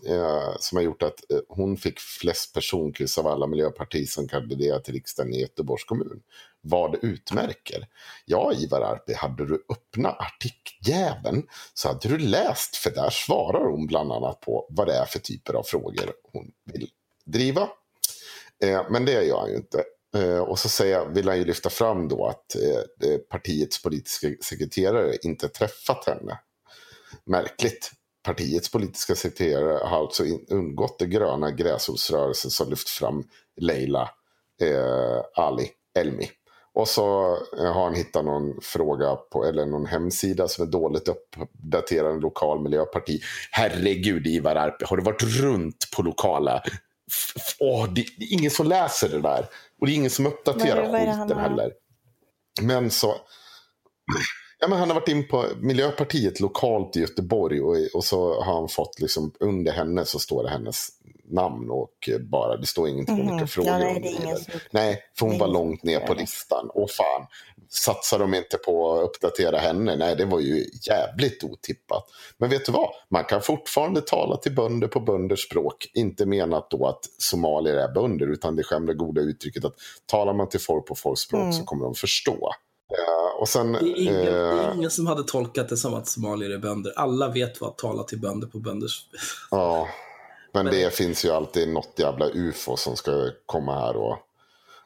som har gjort att hon fick flest personkryss av alla miljöpartier som kandiderar till riksdagen i Göteborgs kommun. Vad det utmärker. Ja, Ivar Arpi, hade du öppna artikeln så hade du läst, för där svarar hon bland annat på vad det är för typer av frågor hon vill driva. Eh, men det gör han ju inte. Eh, och så säger, vill han ju lyfta fram då att eh, partiets politiska sekreterare inte träffat henne. Märkligt. Partiets politiska sekreterare har alltså in, undgått det gröna gräsrotsrörelsen som lyft fram Leila eh, Ali Elmi. Och så har han hittat någon fråga på, eller någon hemsida som är dåligt uppdaterad, en lokal miljöparti. Herregud, Ivar Arpi, har du varit runt på lokala? Åh, det är ingen som läser det där. Och det är ingen som uppdaterar skiten heller. Men så... Ja, men han har varit in på Miljöpartiet lokalt i Göteborg och, och så har han fått liksom, under henne så står det hennes namn och bara, det står ingenting om mm. vilka frågor ja, nej, det är ingen som... nej, för hon var långt ner på listan. Åh fan, satsar de inte på att uppdatera henne? Nej, det var ju jävligt otippat. Men vet du vad? Man kan fortfarande tala till bönder på bönders språk. Inte menat då att somalier är bönder, utan det skämmer goda uttrycket att talar man till folk på folkspråk mm. så kommer de förstå. Ja, och sen, det, är ingen, eh, det är ingen som hade tolkat det som att somalier är bönder. Alla vet vad att tala till bönder på bönders. Ja, men, men det är... finns ju alltid något jävla U F O som ska komma här. Och,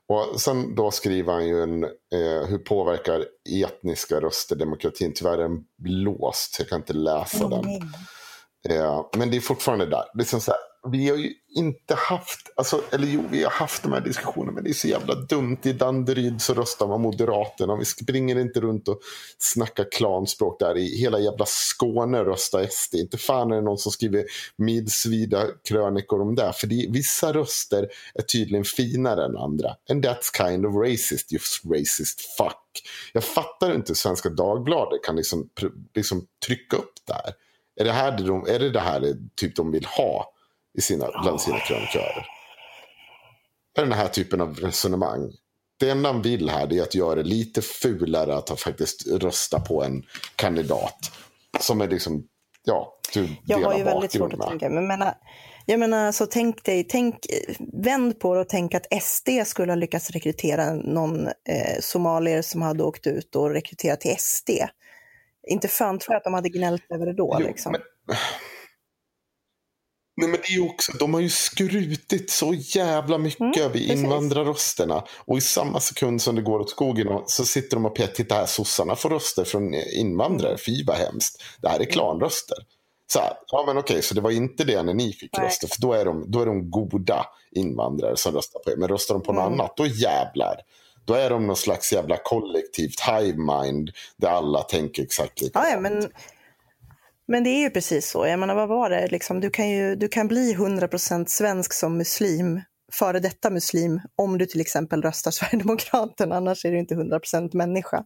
och sen då skriver han ju en, eh, hur påverkar etniska röster demokratin? Tyvärr är den låst, jag kan inte läsa mm. den. Eh, men det är fortfarande där. Det är som så här, vi har ju inte haft, alltså, eller jo, vi har haft de här diskussionerna, men det är så jävla dumt. I Danderyd så röstar man Moderaterna. Vi springer inte runt och snackar klanspråk där. I hela jävla Skåne röstar S D. Inte fan är det någon som skriver midsvida krönikor om det. För det, vissa röster är tydligen finare än andra. And that's kind of racist, you racist fuck. Jag fattar inte hur Svenska Dagbladet kan liksom, liksom trycka upp där. Är det här det de, är det det här typ de vill ha i sina, bland sina krönikörer? Det är den här typen av resonemang. Det enda de vill här är att göra det lite fulare att faktiskt rösta på en kandidat som är liksom, ja, du delar jag har ju väldigt svårt att tänka, men menar, jag menar så tänk dig, tänk, vänd på det och tänk att S D skulle ha lyckats rekrytera någon eh, somalier som hade åkt ut och rekryterat till S D. Inte fan tror jag att de hade gnällt över det då. Jo, liksom. Men... Nej, men det är ju också, de har ju skrutit så jävla mycket mm, över invandrarrösterna. Och i samma sekund som det går åt skogen så sitter de och pekar, titta här, sossarna får röster från invandrare. Fy vad hemskt, det här är klanröster. Så, ja men okej, så det var inte det när ni fick rösta, för då är, de, då är de goda invandrare som röstar på er. Men röstar de på mm. något annat, då jävlar. Då är de någon slags jävla kollektivt hive mind där alla tänker exakt likadant. Ja, men, men det är ju precis så. Jag menar, vad var det? Liksom, du kan ju, du kan bli hundra procent svensk som muslim, före detta muslim, om du till exempel röstar Sverigedemokraterna, annars är du inte hundra procent människa.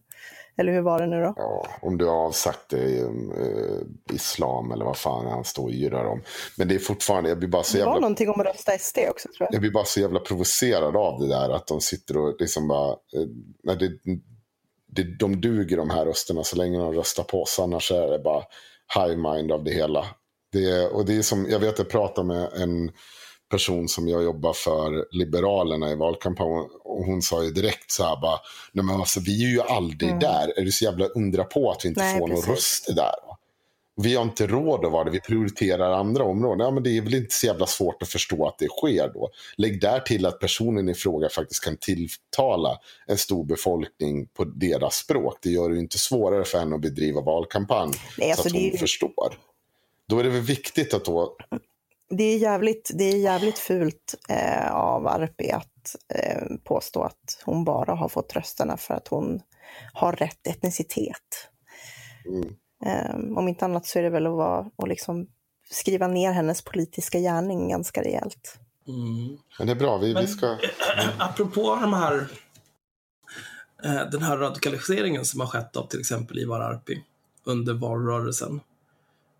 Eller hur var det nu då? Ja, om du har avsagt dig eh, islam eller vad fan han står och yrar om. Men det är fortfarande, jag blir bara så jävla... Det var någonting om att rösta S D också, tror jag. Jag blir bara så jävla provocerad av det där, att de sitter och liksom bara... Eh, nej, det, det, de duger de här rösterna så länge de röstar på oss, annars är det bara high mind av det hela. Det, och det är som, jag vet att jag pratar med en... person som jag jobbar för Liberalerna i valkampanjen, och hon sa ju direkt så här bara, nej men alltså vi är ju aldrig mm. där, är det så jävla undra på att vi inte nej, får precis. någon röst där. Vi har inte råd att vara det, vi prioriterar andra områden. Ja men det är väl inte så jävla svårt att förstå att det sker då. Lägg där till att personen i fråga faktiskt kan tilltala en stor befolkning på deras språk. Det gör det ju inte svårare för henne att bedriva valkampanj nej, alltså så att hon det... förstår. Då är det väl viktigt att då Det är jävligt, det är jävligt fult eh, av Arpi att eh, påstå att hon bara har fått rösterna för att hon har rätt etnicitet. Mm. Eh, om inte annat så är det väl att, vara, att liksom skriva ner hennes politiska gärning ganska rejält. Mm. Men det är bra, vi, Men, vi ska... Mm. Apropå de här, eh, den här radikaliseringen som har skett av till exempel Ivar Arpi under valrörelsen.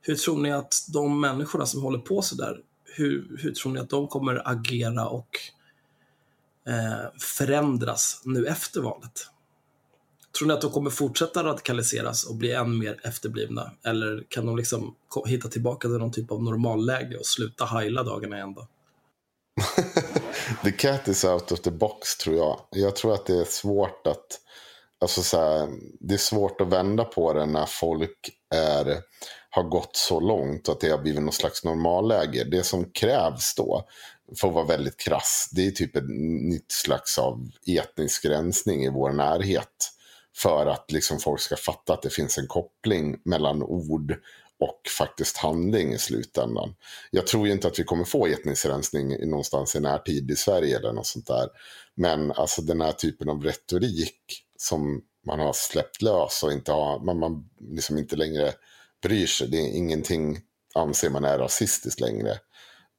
Hur tror ni att de människorna som håller på så där, hur, hur tror ni att de kommer agera och eh, förändras nu efter valet? Tror ni att de kommer fortsätta radikaliseras och bli än mer efterblivna? Eller kan de liksom hitta tillbaka till någon typ av normalläge och sluta hajla dagarna ända? The cat is out of the box, tror jag. Jag tror att det är svårt att... Alltså så här, det är svårt att vända på det när folk är... har gått så långt att det har blivit någon slags normalläge. Det som krävs då, för att vara väldigt krass, det är typ ett nytt slags av etnisk rensning i vår närhet, för att liksom folk ska fatta att det finns en koppling mellan ord och faktiskt handling i slutändan. Jag tror ju inte att vi kommer få etnisk rensning någonstans i närtid i Sverige eller något sånt där. Men alltså den här typen av retorik som man har släppt lös och inte har, man, man liksom inte längre bryr sig. Det är ingenting anser man är rasistiskt längre.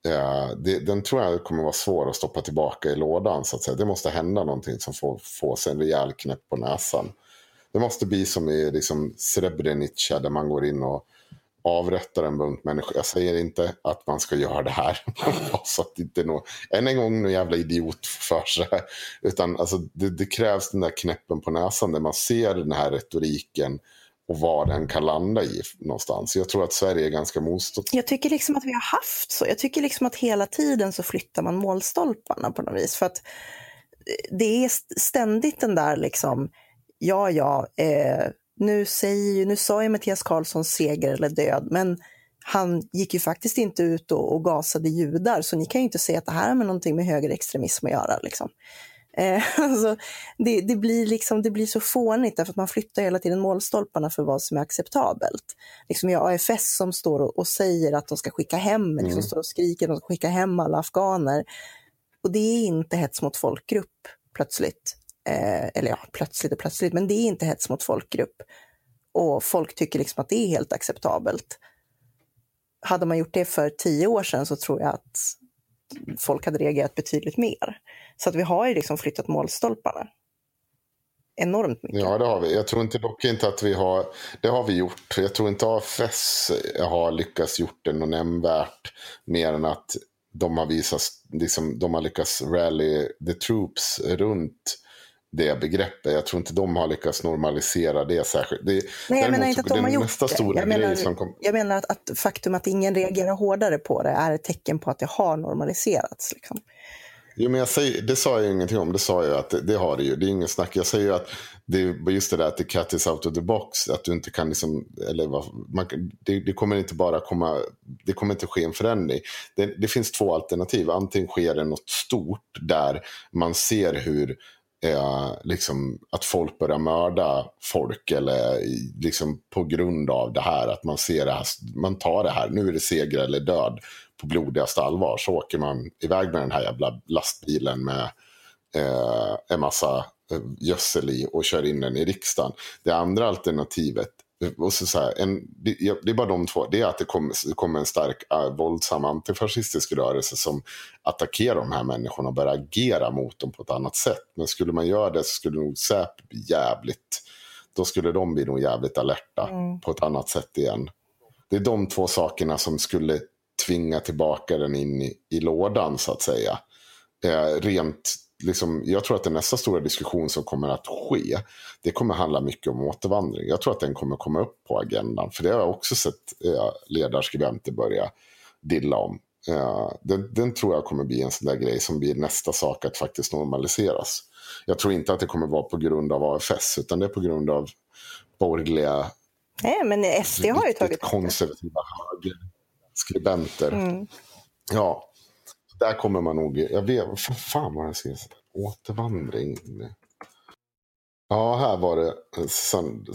Uh, det, den tror jag kommer vara svår att stoppa tillbaka i lådan så att säga. Det måste hända någonting som får, får sig en rejäl knäpp på näsan. Det måste bli som i liksom Srebrenica, där man går in och avrättar en bunt människor. Jag säger inte att man ska göra det här så att inte nå, än en gång någon jävla idiot för sig. Utan alltså, det, det krävs den där knäppen på näsan där man ser den här retoriken och vad den kan landa i någonstans. Jag tror att Sverige är ganska motstånd. Jag tycker liksom att vi har haft så. Jag tycker liksom att hela tiden så flyttar man målstolparna på något vis. För att det är ständigt den där liksom, ja ja, eh, nu, säger, nu sa ju Mattias Karlsson seger eller död. Men han gick ju faktiskt inte ut och, och gasade judar. Så ni kan ju inte säga att det här har någonting med högerextremism att göra liksom. Alltså, det, det, blir liksom, det blir så fånigt därför att man flyttar hela tiden målstolparna för vad som är acceptabelt. Liksom jag har A F S som står och, och säger att de ska skicka hem, mm. liksom står och skriker att de ska skicka hem alla afghaner. Och det är inte hets mot folkgrupp plötsligt. Eh, eller ja, plötsligt och plötsligt, men det är inte hets mot folkgrupp. Och folk tycker liksom att det är helt acceptabelt. Hade man gjort det för tio år sedan så tror jag att folk hade reagerat betydligt mer. Så att vi har ju liksom flyttat målstolparna enormt mycket. Ja, det har vi. Jag tror inte, dock inte att vi har... Det har vi gjort. Jag tror inte A F S har lyckats gjort det något nämnvärt mer än att de har visat, liksom, de har lyckats rally the troops runt det begreppet. Jag tror inte de har lyckats normalisera det särskilt. Det, Nej, jag menar inte att de har gjort det. Jag menar, kom... jag menar att, att faktum att ingen reagerar hårdare på det är ett tecken på att det har normaliserats. Liksom. Jo, men jag säger, det sa jag ingenting om. Det sa jag att det, det har det ju. Det är ingen snack. Jag säger ju att det, just det där att the cat is out of the box, att du inte kan liksom, eller vad, man, det, det kommer inte bara komma, det kommer inte ske en förändring. Det, det finns två alternativ. Antingen sker det något stort där man ser hur eh, liksom att folk börjar mörda folk eller liksom på grund av det här, att man ser det här, man tar det här, nu är det seger eller död på blodigaste allvar, så åker man iväg med den här jävla lastbilen med eh, en massa gödsel i och kör in den i riksdagen. Det andra alternativet, och så så här, en, det är bara de två, det är att det kommer kom en stark äh, våldsam antifascistisk rörelse som attackerar de här människorna och börjar agera mot dem på ett annat sätt. Men skulle man göra det så skulle nog Säp bli jävligt, då skulle de bli nog jävligt alerta mm. på ett annat sätt igen. Det är de två sakerna som skulle tvinga tillbaka den in i, i lådan, så att säga. Eh, rent liksom, jag tror att den nästa stora diskussion som kommer att ske, det kommer handla mycket om återvandring. Jag tror att den kommer komma upp på agendan, för det har jag också sett eh, ledarskribenter börja dilla om. Eh, den, den tror jag kommer bli en sån där grej som blir nästa sak att faktiskt normaliseras. Jag tror inte att det kommer vara på grund av A F S, utan det är på grund av borgerliga... Nej, men S D har ju tagit konservativa högerskribenter. Mm. Ja. Där kommer man nog... Jag vet, fan vad jag ser. Återvandring. Ja, här var det.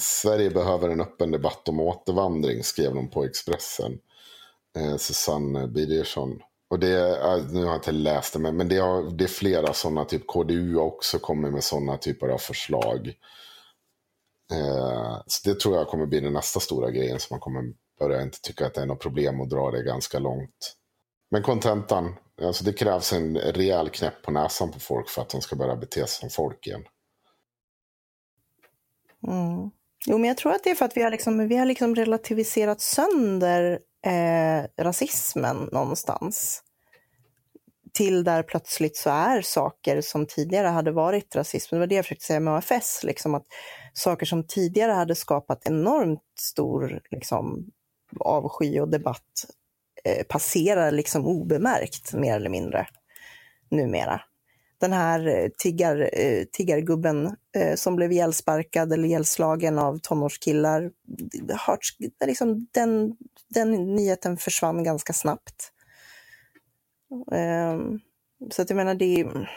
Sverige behöver en öppen debatt om återvandring, skrev de på Expressen. Eh, Susanne Birgersson. Och det, nu har jag inte läst det, men det, har, det är flera sådana, typ K D U också kommer med sådana typer av förslag. Eh, så det tror jag kommer bli den nästa stora grejen, som man kommer börja inte tycka att det är något problem och dra det ganska långt. Men kontentan, alltså det krävs en rejäl knäpp på näsan på folk för att de ska börja bete sig som folk igen. Mm. Jo, men jag tror att det är för att vi har liksom, vi har liksom relativiserat sönder eh, rasismen någonstans. Till där plötsligt så är saker som tidigare hade varit rasism. Det var det jag försökte säga med A F S. Liksom, att saker som tidigare hade skapat enormt stor liksom, avsky och debatt passerar liksom obemärkt mer eller mindre numera. Den här tiggar, tiggargubben som blev ihjälsparkad eller ihjälslagen av tonårskillar, liksom den, den nyheten försvann ganska snabbt. Så att jag menar, det är,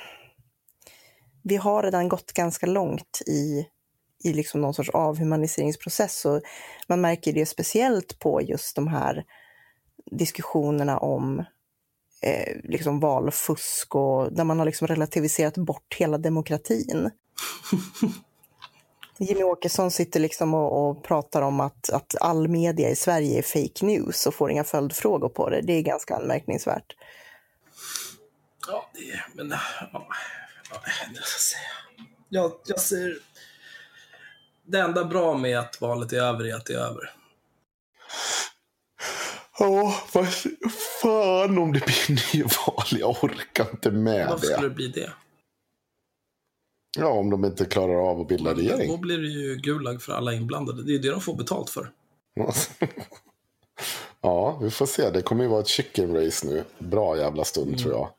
vi har redan gått ganska långt i i liksom någon sorts avhumaniseringsprocess, och man märker det speciellt på just de här diskussionerna om eh, liksom valfusk, och där man har liksom relativiserat bort hela demokratin. Jimmy Åkesson sitter liksom och, och pratar om att, att all media i Sverige är fake news och får inga följdfrågor på det. Det är ganska anmärkningsvärt. Ja, det är, men ja, jag, säga. Jag, jag ser det enda bra med att valet är över är att det är över. Åh, vad fan om det blir nyval. Jag orkar inte med det. Varför skulle det bli det? Ja, om de inte klarar av att bilda men, regering. Då blir det ju gulag för alla inblandade. Det är ju det de får betalt för. Ja, vi får se. Det kommer ju vara ett chicken race nu. Bra jävla stund, mm. tror jag.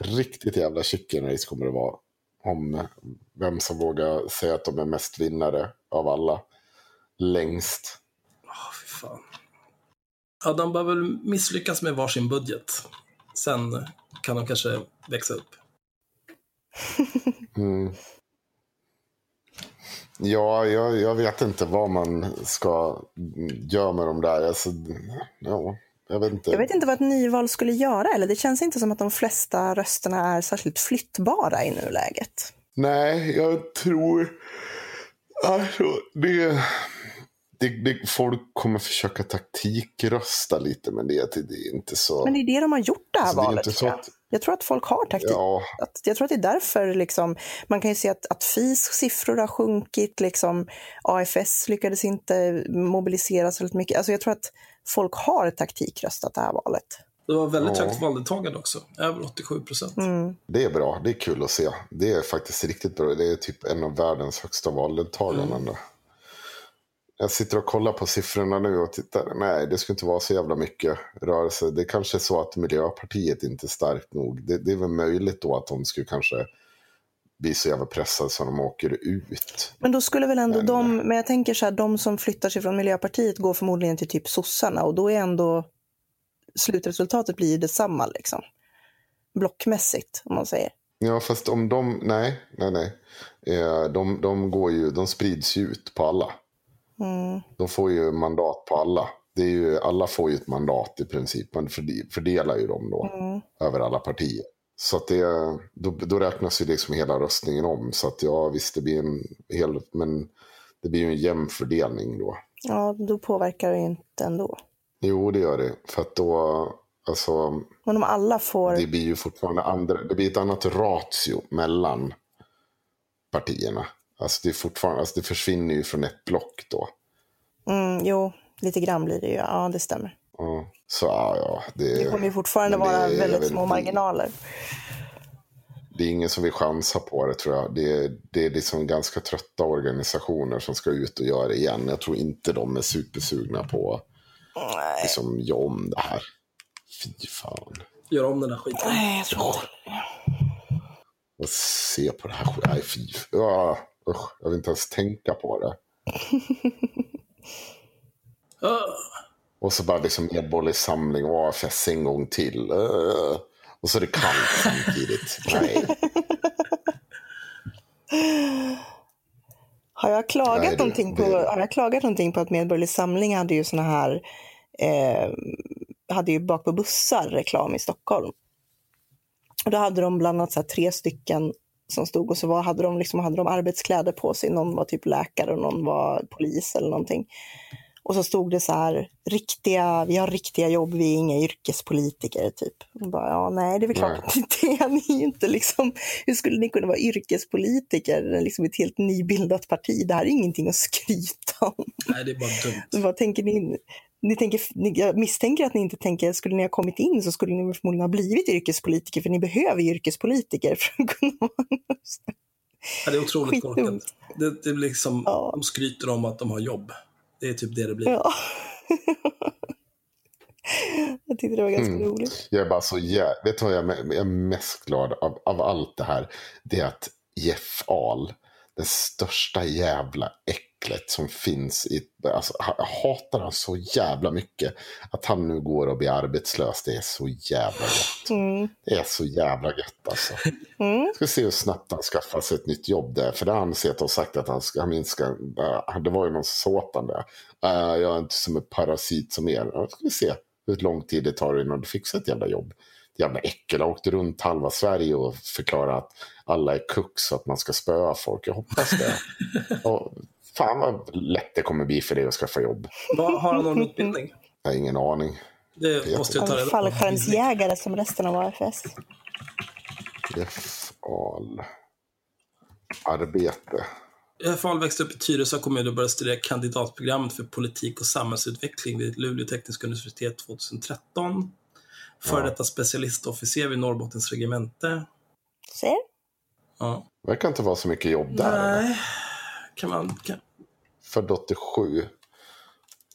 Riktigt jävla chicken race kommer det vara. Om vem som vågar säga att de är mest vinnare av alla. Längst. Åh, fy fan. Ja, de bör väl misslyckas med varsin budget. Sen kan de kanske växa upp. Mm. Ja, jag, jag vet inte vad man ska göra med de där. Alltså, ja, jag vet inte. Jag vet inte vad ett nyval skulle göra. Eller det känns inte som att de flesta rösterna är särskilt flyttbara i nuläget. Nej, jag tror... Alltså, det... Det, det, folk kommer försöka taktikrösta lite, men det, det är inte så... Men det är det de har gjort det här alltså, valet. Det är inte så att... Jag tror att folk har taktik. Ja. Att, jag tror att det är därför liksom, man kan ju se att, att F I S siffror har sjunkit. Liksom, A F S lyckades inte mobiliseras väldigt mycket. Alltså, jag tror att folk har taktikröstat det här valet. Det var väldigt ja. högt valdeltagande också. Över åttiosju procent. Mm. Det är bra. Det är kul att se. Det är faktiskt riktigt bra. Det är typ en av världens högsta valdeltagande. Mm. Jag sitter och kollar på siffrorna nu och tittar. Nej, det skulle inte vara så jävla mycket rörelse. Det är kanske så att Miljöpartiet inte är starkt nog. Det, det är väl möjligt då att de skulle kanske bli så jävla pressade så de åker ut. Men då skulle väl ändå men... de... Men jag tänker så här, de som flyttar sig från Miljöpartiet går förmodligen till typ sossarna. Och då är ändå... Slutresultatet blir ju detsamma liksom. Blockmässigt, om man säger. Ja, fast om de... Nej, nej, nej. De, de, går ju, de sprids ju ut på alla. Mm. De får ju mandat på alla. Det är ju, alla får ju ett mandat i princip. Man fördelar ju dem då mm. över alla partier. Så att det, då, då räknas ju liksom hela röstningen om. Så att ja, visst, det blir en hel... Men det blir ju en jämn fördelning då. Ja, då påverkar det ju inte ändå. Jo, det gör det. För att då... Alltså, men om alla får... Det blir ju fortfarande andra, det blir ett annat ratio mellan partierna. Alltså det, är fortfarande, alltså det försvinner ju från ett block då. Mm, jo, lite grann blir det ju. Ja, det stämmer. Ja, så ja, det, det kommer ju fortfarande det, vara väldigt vet, små marginaler. Det är ingen som vill chansa på det, tror jag. Det, det är liksom ganska trötta organisationer som ska ut och göra det igen. Jag tror inte de är supersugna på att liksom, göra om det här. Fy fan. Gör om den där skiten. Nej, jag tror inte. Och se på det här skiten. Nej, fy. Ja, usch, jag vill inte ens tänka på det. Och så bara liksom Medborgerlig samling och A F S en gång till. Och så är det kallt samtidigt. Nej. Har jag klagat Nej, någonting det... på har jag klagat någonting på att Medborgerlig samling hade ju såna här eh, hade ju bak på bussar reklam i Stockholm. Och då hade de bland annat så här tre stycken som stod och så var, hade de liksom hade de arbetskläder på sig. Någon var typ läkare och någon var polis eller någonting. Och så stod det så här riktiga, vi har riktiga jobb, vi är inga yrkespolitiker typ. Och bara, ja nej, det är väl klart att inte ni är ju inte liksom, hur skulle ni kunna vara yrkespolitiker liksom ett helt nybildat parti? Det här är ingenting att skryta om. Nej, det är bara dumt. Så vad tänker ni in? Ni tänker, jag misstänker att ni inte tänker, skulle ni ha kommit in så skulle ni förmodligen ha blivit yrkespolitiker, för ni behöver yrkespolitiker för att kunna vara. Ja, det är otroligt korkat. Det, det blir liksom, ja. De skryter om att de har jobb. Det är typ det det blir. Ja. Jag tyckte det var ganska mm. roligt. Jag är bara så jä... Vet du vad jag är, jag är mest glad av, av allt det här? Det är att Jeff Ahl, den största jävla äck som finns i, alltså, jag hatar han så jävla mycket, att han nu går och blir arbetslös. Det är så jävla gött. Mm. Det är så jävla gött alltså. Mm. Ska se hur snabbt han skaffar sig ett nytt jobb där, för det har han sett och sagt att han ska minska. Det var ju någon såtan där. Uh, jag är inte som en parasit som er. Ska vi se hur lång tid det tar innan du fixar ett jävla jobb. Det jävla äckel. Jag åkte runt halva Sverige och förklarade att alla är kucks så att man ska spöa folk. Jag hoppas det. Och fan vad lätt det kommer bli för dig att skaffa jobb. Vad, har han någon utbildning? Jag har ingen aning. Det jag måste jag ta reda på. Fallskärmsjägare som resten av A F S. Jeff Ahl. Arbete. Jeff Ahl växte upp i Tyresö kommun och började studera kandidatprogrammet för politik och samhällsutveckling vid Luleå tekniska universitet tjugohundratretton. För ja. detta specialistofficer vid Norrbottens regemente. Ser? Ja. Det verkar inte vara så mycket jobb där. Nej. Eller? Kan man, kan... För åttiosju.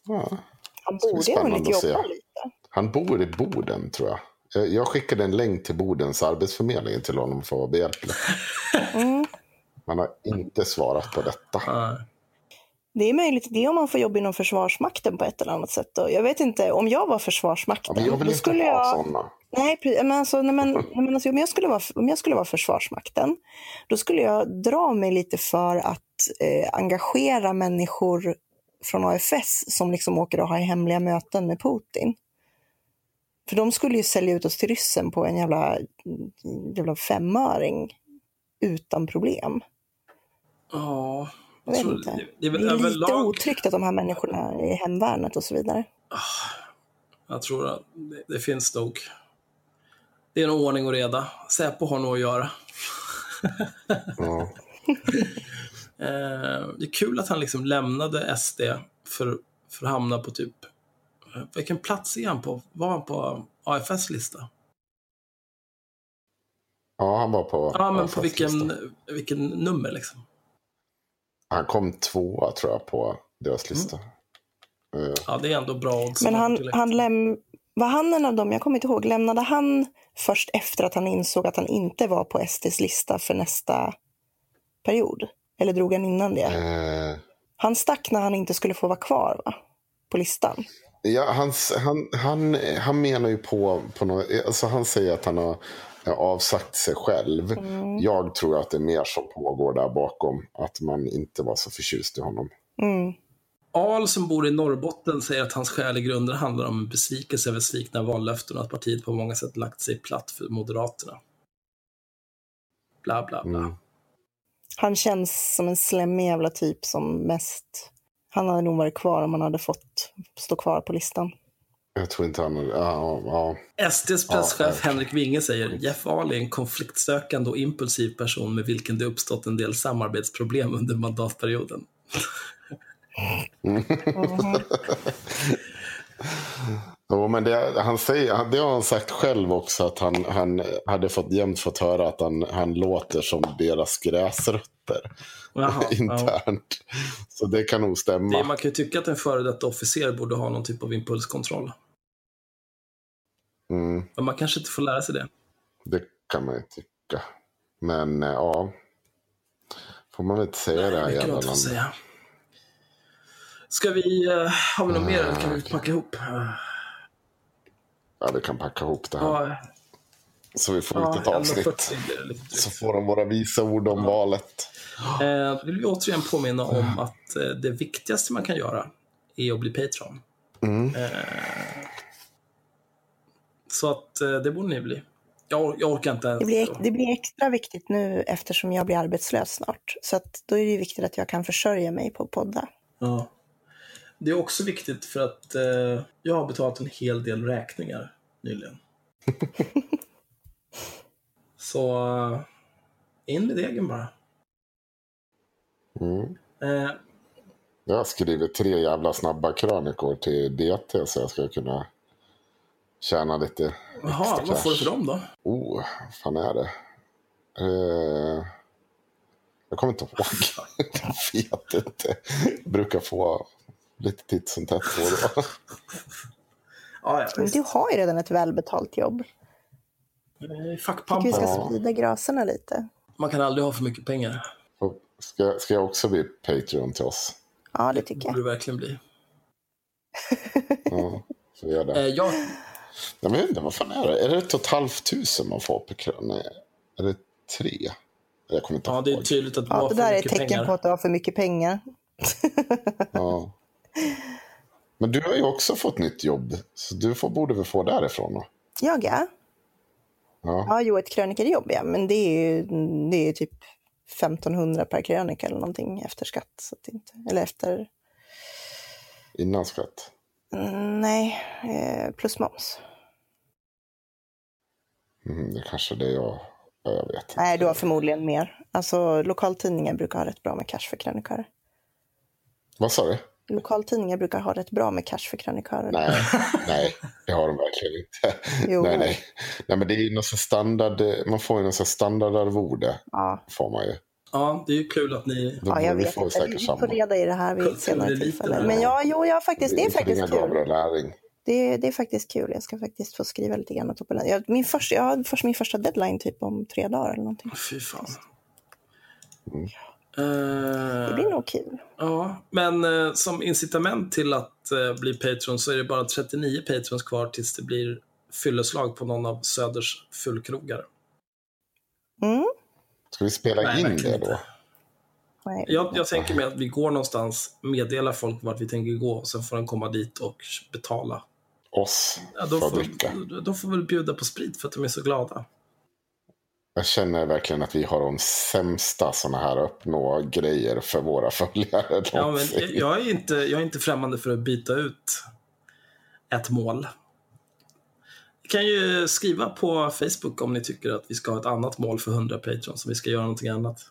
Ja. Han borde ju inte jobba lite. Han bor i Boden, tror jag. Jag skickade en länk till Bodens arbetsförmedling till honom för att behjälpa. Mm. Man har inte svarat på detta. Nej. Det är möjligt det om man får jobb inom Försvarsmakten på ett eller annat sätt. Då. Jag vet inte, om jag var Försvarsmakten... Ja, men jag vill inte skulle ha jag... sådana. Nej, men alltså, nej, men, nej, men alltså, om, jag skulle vara, om jag skulle vara Försvarsmakten, då skulle jag dra mig lite för att eh, engagera människor från A F S som liksom åker och har hemliga möten med Putin. För de skulle ju sälja ut oss till ryssen på en jävla, jävla femöring utan problem. Ja... Jag vet inte. Det är, väl det är överlag... lite otryggt att de här människorna är i hemvärnet och så vidare. Jag tror att det, det finns nog. Det är en ordning och reda. Säpo har nog att göra. Ja. Det är kul att han liksom lämnade S D för, för att hamna på typ... Vilken plats är han på? Var han på A F S-lista? Ja, han var på Ja, men på vilken, vilken nummer liksom? Han kom tvåa tror jag på deras lista. Mm. Uh. Ja, det är ändå bra. Men han, han läm- var han en av dem, jag kommer inte ihåg, lämnade han först efter att han insåg att han inte var på S D:s lista för nästa period? Eller drog han innan det? Uh. Han stack när han inte skulle få vara kvar va? På listan. Ja, hans, han, han, han menar ju på, på något, alltså han säger att han har avsagt sig själv. Mm. Jag tror att det är mer som pågår där bakom, att man inte var så förtjust i honom. Mm. Al som bor i Norrbotten säger att hans skäl i grunden handlar om en besvikelse över svikna vallöften och att partiet på många sätt lagt sig platt för Moderaterna. Bla bla bla. Mm. Han känns som en slemmig jävla typ som mest... Han hade nog varit kvar om han hade fått stå kvar på listan. Jag tror inte han... Ja, ja, ja. S D:s presschef ja, Henrik Winge säger: Jeff Ahl är en konfliktsökande och impulsiv person med vilken det uppstått en del samarbetsproblem under mandatperioden. Mm. Mm. Jo, men det, han säger, det har han sagt själv också, att han, han hade fått jämt fått höra att han, han låter som deras gräsrötter. Jaha, internt. Ja. Så det kan nog stämma. Det, man kan ju tycka att en före detta officer borde ha någon typ av impulskontroll. Mm. Men man kanske inte får lära sig det. Det kan man ju tycka. Men ja, får man inte säga. Nej, det här jävla landet. Säga. Ska vi, uh, ha vi något mer eller kan vi packa ihop? Ja, vi kan packa ihop det här. Ja. Så vi får ja, ett avsnitt. Så får de våra visa ord om ja. valet. Eh, vill vi återigen påminna om mm. att eh, det viktigaste man kan göra är att bli Patreon. Mm. Eh, så att eh, det borde ni bli. Jag, jag orkar inte. Det blir, det blir extra viktigt nu eftersom jag blir arbetslös snart. Så att då är det viktigt att jag kan försörja mig på podda. Ja. Det är också viktigt för att eh, jag har betalat en hel del räkningar nyligen. Så in med degen bara. Mm. Eh, jag skriver tre jävla snabba krönikor till D T så jag ska kunna tjäna lite extra. Jaha, vad får du för dem då? Oh, vad fan är det? Eh... Jag kommer inte ihåg. Jag vet inte. Jag brukar få lite titt som tätt på. Ja, ja, men du har ju redan ett välbetalt jobb. Fuckpampa. Vi ska sprida graserna lite. Man kan aldrig ha för mycket pengar. Ska, ska jag också bli Patreon till oss? Ja, det tycker jag. Det borde verkligen bli. Ja, så gör det. Äh, jag... Nej, men inte, vad fan är det? Är det ett och ett halvt tusen man får per krön? Är det tre? Jag kommer inte ja, ihåg. Det är tydligt att du ja, har för mycket pengar. Det där är ett tecken pengar. På att du har för mycket pengar. Ja. Men du har ju också fått nytt jobb. Så du får, borde väl få därifrån då? Jag är? Ja. Ja, jo, ett krönikerjobb, ja. Men det är ju det är typ femtonhundra per krönika eller någonting efter skatt. Så att inte, eller efter... Innan skatt? Mm, nej, plus moms. Mm, det kanske är det jag... Jag vet. Nej, du har förmodligen mer. Alltså, lokaltidningar brukar ha rätt bra med cash för krönikörer. Vad sa du? Lokaltidningar brukar ha rätt bra med cash för krönikörer. Nej, nej, det har de verkligen inte. Jo. Nej, nej. Nej, men det är ju någon sån standard, man får ju någon sån standardarvode. Ja. Får man ju. Ja, det är ju kul att ni... Ja, jag vet inte. Vi får reda i det här vid senare tillfälle. Men ja, jo, jag faktiskt, det är faktiskt kul. Det, det är faktiskt kul. Jag ska faktiskt få skriva lite grann. Jag, min första, jag har först, min första deadline typ om tre dagar eller någonting. Fy fan. Mm. Det blir nog kul. Ja, men eh, som incitament till att eh, bli Patreon så är det bara trettionio Patrons kvar tills det blir fylleslag på någon av Söders fullkrogar. Mm. Ska vi spela Nej, in det då? Nej. Jag, jag tänker mig att vi går någonstans, meddelar folk vart vi tänker gå och sen får de komma dit och betala. Oss ja, då, får, då får vi bjuda på sprit för att de är så glada. Jag känner verkligen att vi har de sämsta såna här uppnå grejer för våra följare. Ja, men jag, jag, är inte, jag är inte främmande för att byta ut ett mål. Ni kan ju skriva på Facebook om ni tycker att vi ska ha ett annat mål för hundra Patreon, så vi ska göra någonting annat.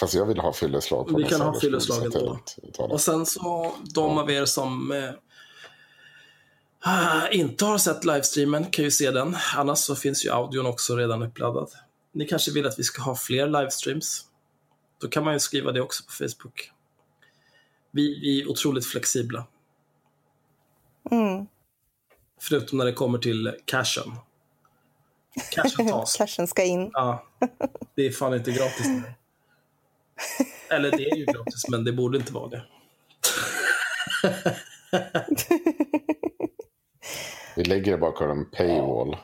Fast jag vill ha fylleslag på. Vi kan ha fylleslaget då. Och sen så de ja. av er som... Eh, inte har sett livestreamen kan ju se den. Annars så finns ju audion också redan uppladdad. Ni kanske vill att vi ska ha fler livestreams. Då kan man ju skriva det också på Facebook. Vi, vi är otroligt flexibla. Mm. Förutom när det kommer till cashen. Cashen tas. Cashen ska in. Ja, det är fan inte gratis nu. Eller det är ju gratis, men det borde inte vara det. Vi lägger det bakom en paywall.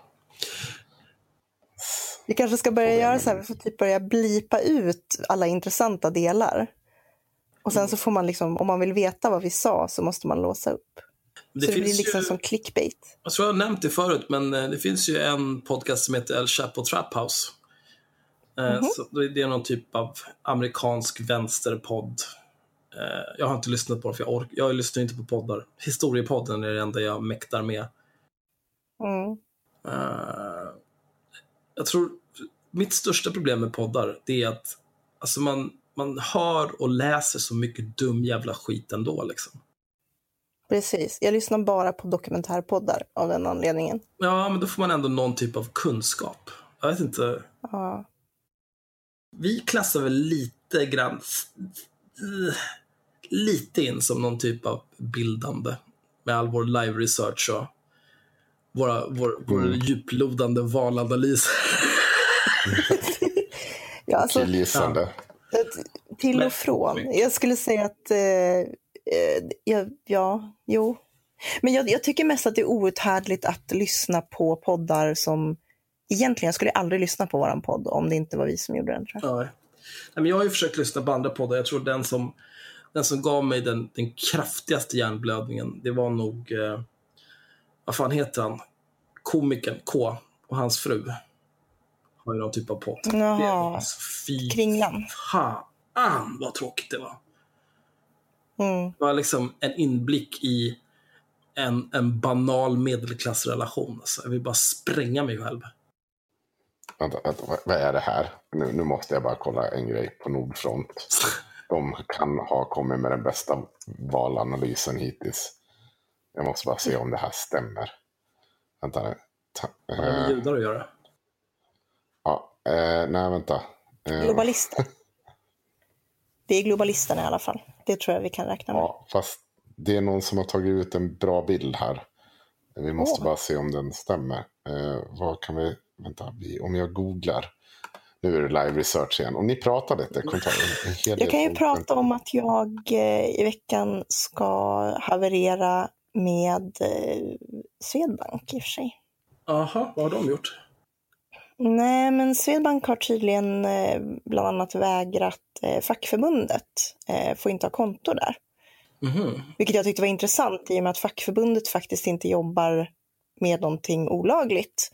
Vi kanske ska börja göra så här, vi får typ börja blipa ut alla intressanta delar. Och sen så får man liksom, om man vill veta vad vi sa så måste man låsa upp. Det så det blir liksom ju, som clickbait. Jag tror jag har nämnt det förut, men det finns ju en podcast som heter El Chapo Trap House. Mm-hmm. Så det är någon typ av amerikansk vänsterpodd. Jag har inte lyssnat på det för jag, ork- jag lyssnar inte på poddar. Historiepodden är det enda jag mäktar med. Mm. Jag tror mitt största problem med poddar, det är att alltså man, man hör och läser så mycket dum jävla skit ändå liksom. Precis, jag lyssnar bara på dokumentärpoddar av den anledningen. Ja, men då får man ändå någon typ av kunskap. Jag vet inte. Ja. Vi klassar väl lite grann lite in som någon typ av bildande med all vår live research och våra, vår, vår mm. djuplodande valanalys. Ja, alltså, killgissande. Ja. Till och från. Jag skulle säga att eh, Ja, ja, jo. Men jag, jag tycker mest att det är outhärdligt att lyssna på poddar som... Egentligen, jag skulle aldrig lyssna på våran podd om det inte var vi som gjorde den, tror jag. Ja. Nej, men jag har ju försökt lyssna på andra poddar. Jag tror den som, den som gav mig den, den kraftigaste hjärnblödningen, det var nog... Eh, vad fan heter han? Komikern K och hans fru. Har ju någon typ av podd. Jaha, alltså, fy Kringlan. Fan, vad tråkigt det var. Mm. Det var liksom en inblick i en, en banal medelklassrelation. Alltså, jag vill bara spränga mig själv. Vänta, vänta, vad är det här? Nu, nu måste jag bara kolla en grej på Nordfront. De kan ha kommit med den bästa valanalysen hittills. Jag måste bara se om det här stämmer. Vänta. Ta, eh, vad är det ljudar att göra? Ja, eh, nej vänta. Eh, Globalist. Vi är globalisterna i alla fall. Det tror jag vi kan räkna med. Ja, fast det är någon som har tagit ut en bra bild här. Vi måste oh. bara se om den stämmer. Eh, vad kan vi... Vänta, vi, om jag googlar... Nu är det live research igen. Om ni pratar lite... Jag kan ju prata om att jag eh, i veckan ska haverera med eh, Swedbank i och för sig. Aha, vad har de gjort? Nej, men Swedbank har tydligen eh, bland annat vägrat eh, fackförbundet eh, får inte ha kontor där. Mm-hmm. Vilket jag tyckte var intressant i och med att fackförbundet faktiskt inte jobbar med någonting olagligt.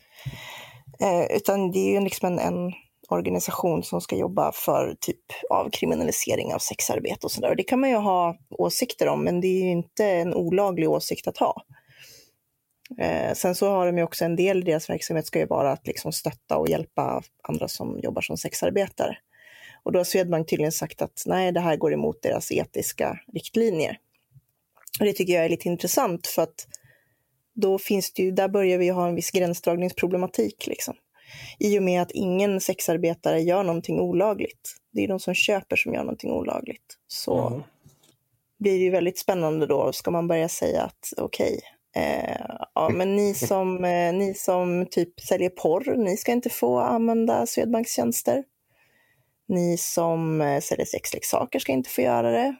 Eh, utan det är ju liksom en, en organisation som ska jobba för typ avkriminalisering av sexarbete och sådär. Och det kan man ju ha åsikter om, men det är ju inte en olaglig åsikt att ha. Eh, sen så har de ju också en del i deras verksamhet ska ju vara att liksom stötta och hjälpa andra som jobbar som sexarbetare. Och då har Swedbank tydligen sagt att nej, det här går emot deras etiska riktlinjer. Och det tycker jag är lite intressant för att då finns det ju, där börjar vi ju ha en viss gränsdragningsproblematik liksom. I och med att ingen sexarbetare gör någonting olagligt. Det är de som köper som gör någonting olagligt. Så mm. blir det ju väldigt spännande då. Ska man börja säga att okej. Okay, Eh, ja, men ni som, eh, ni som typ säljer porr, ni ska inte få använda Swedbanks tjänster. Ni som eh, säljer sexleksaker ska inte få göra det.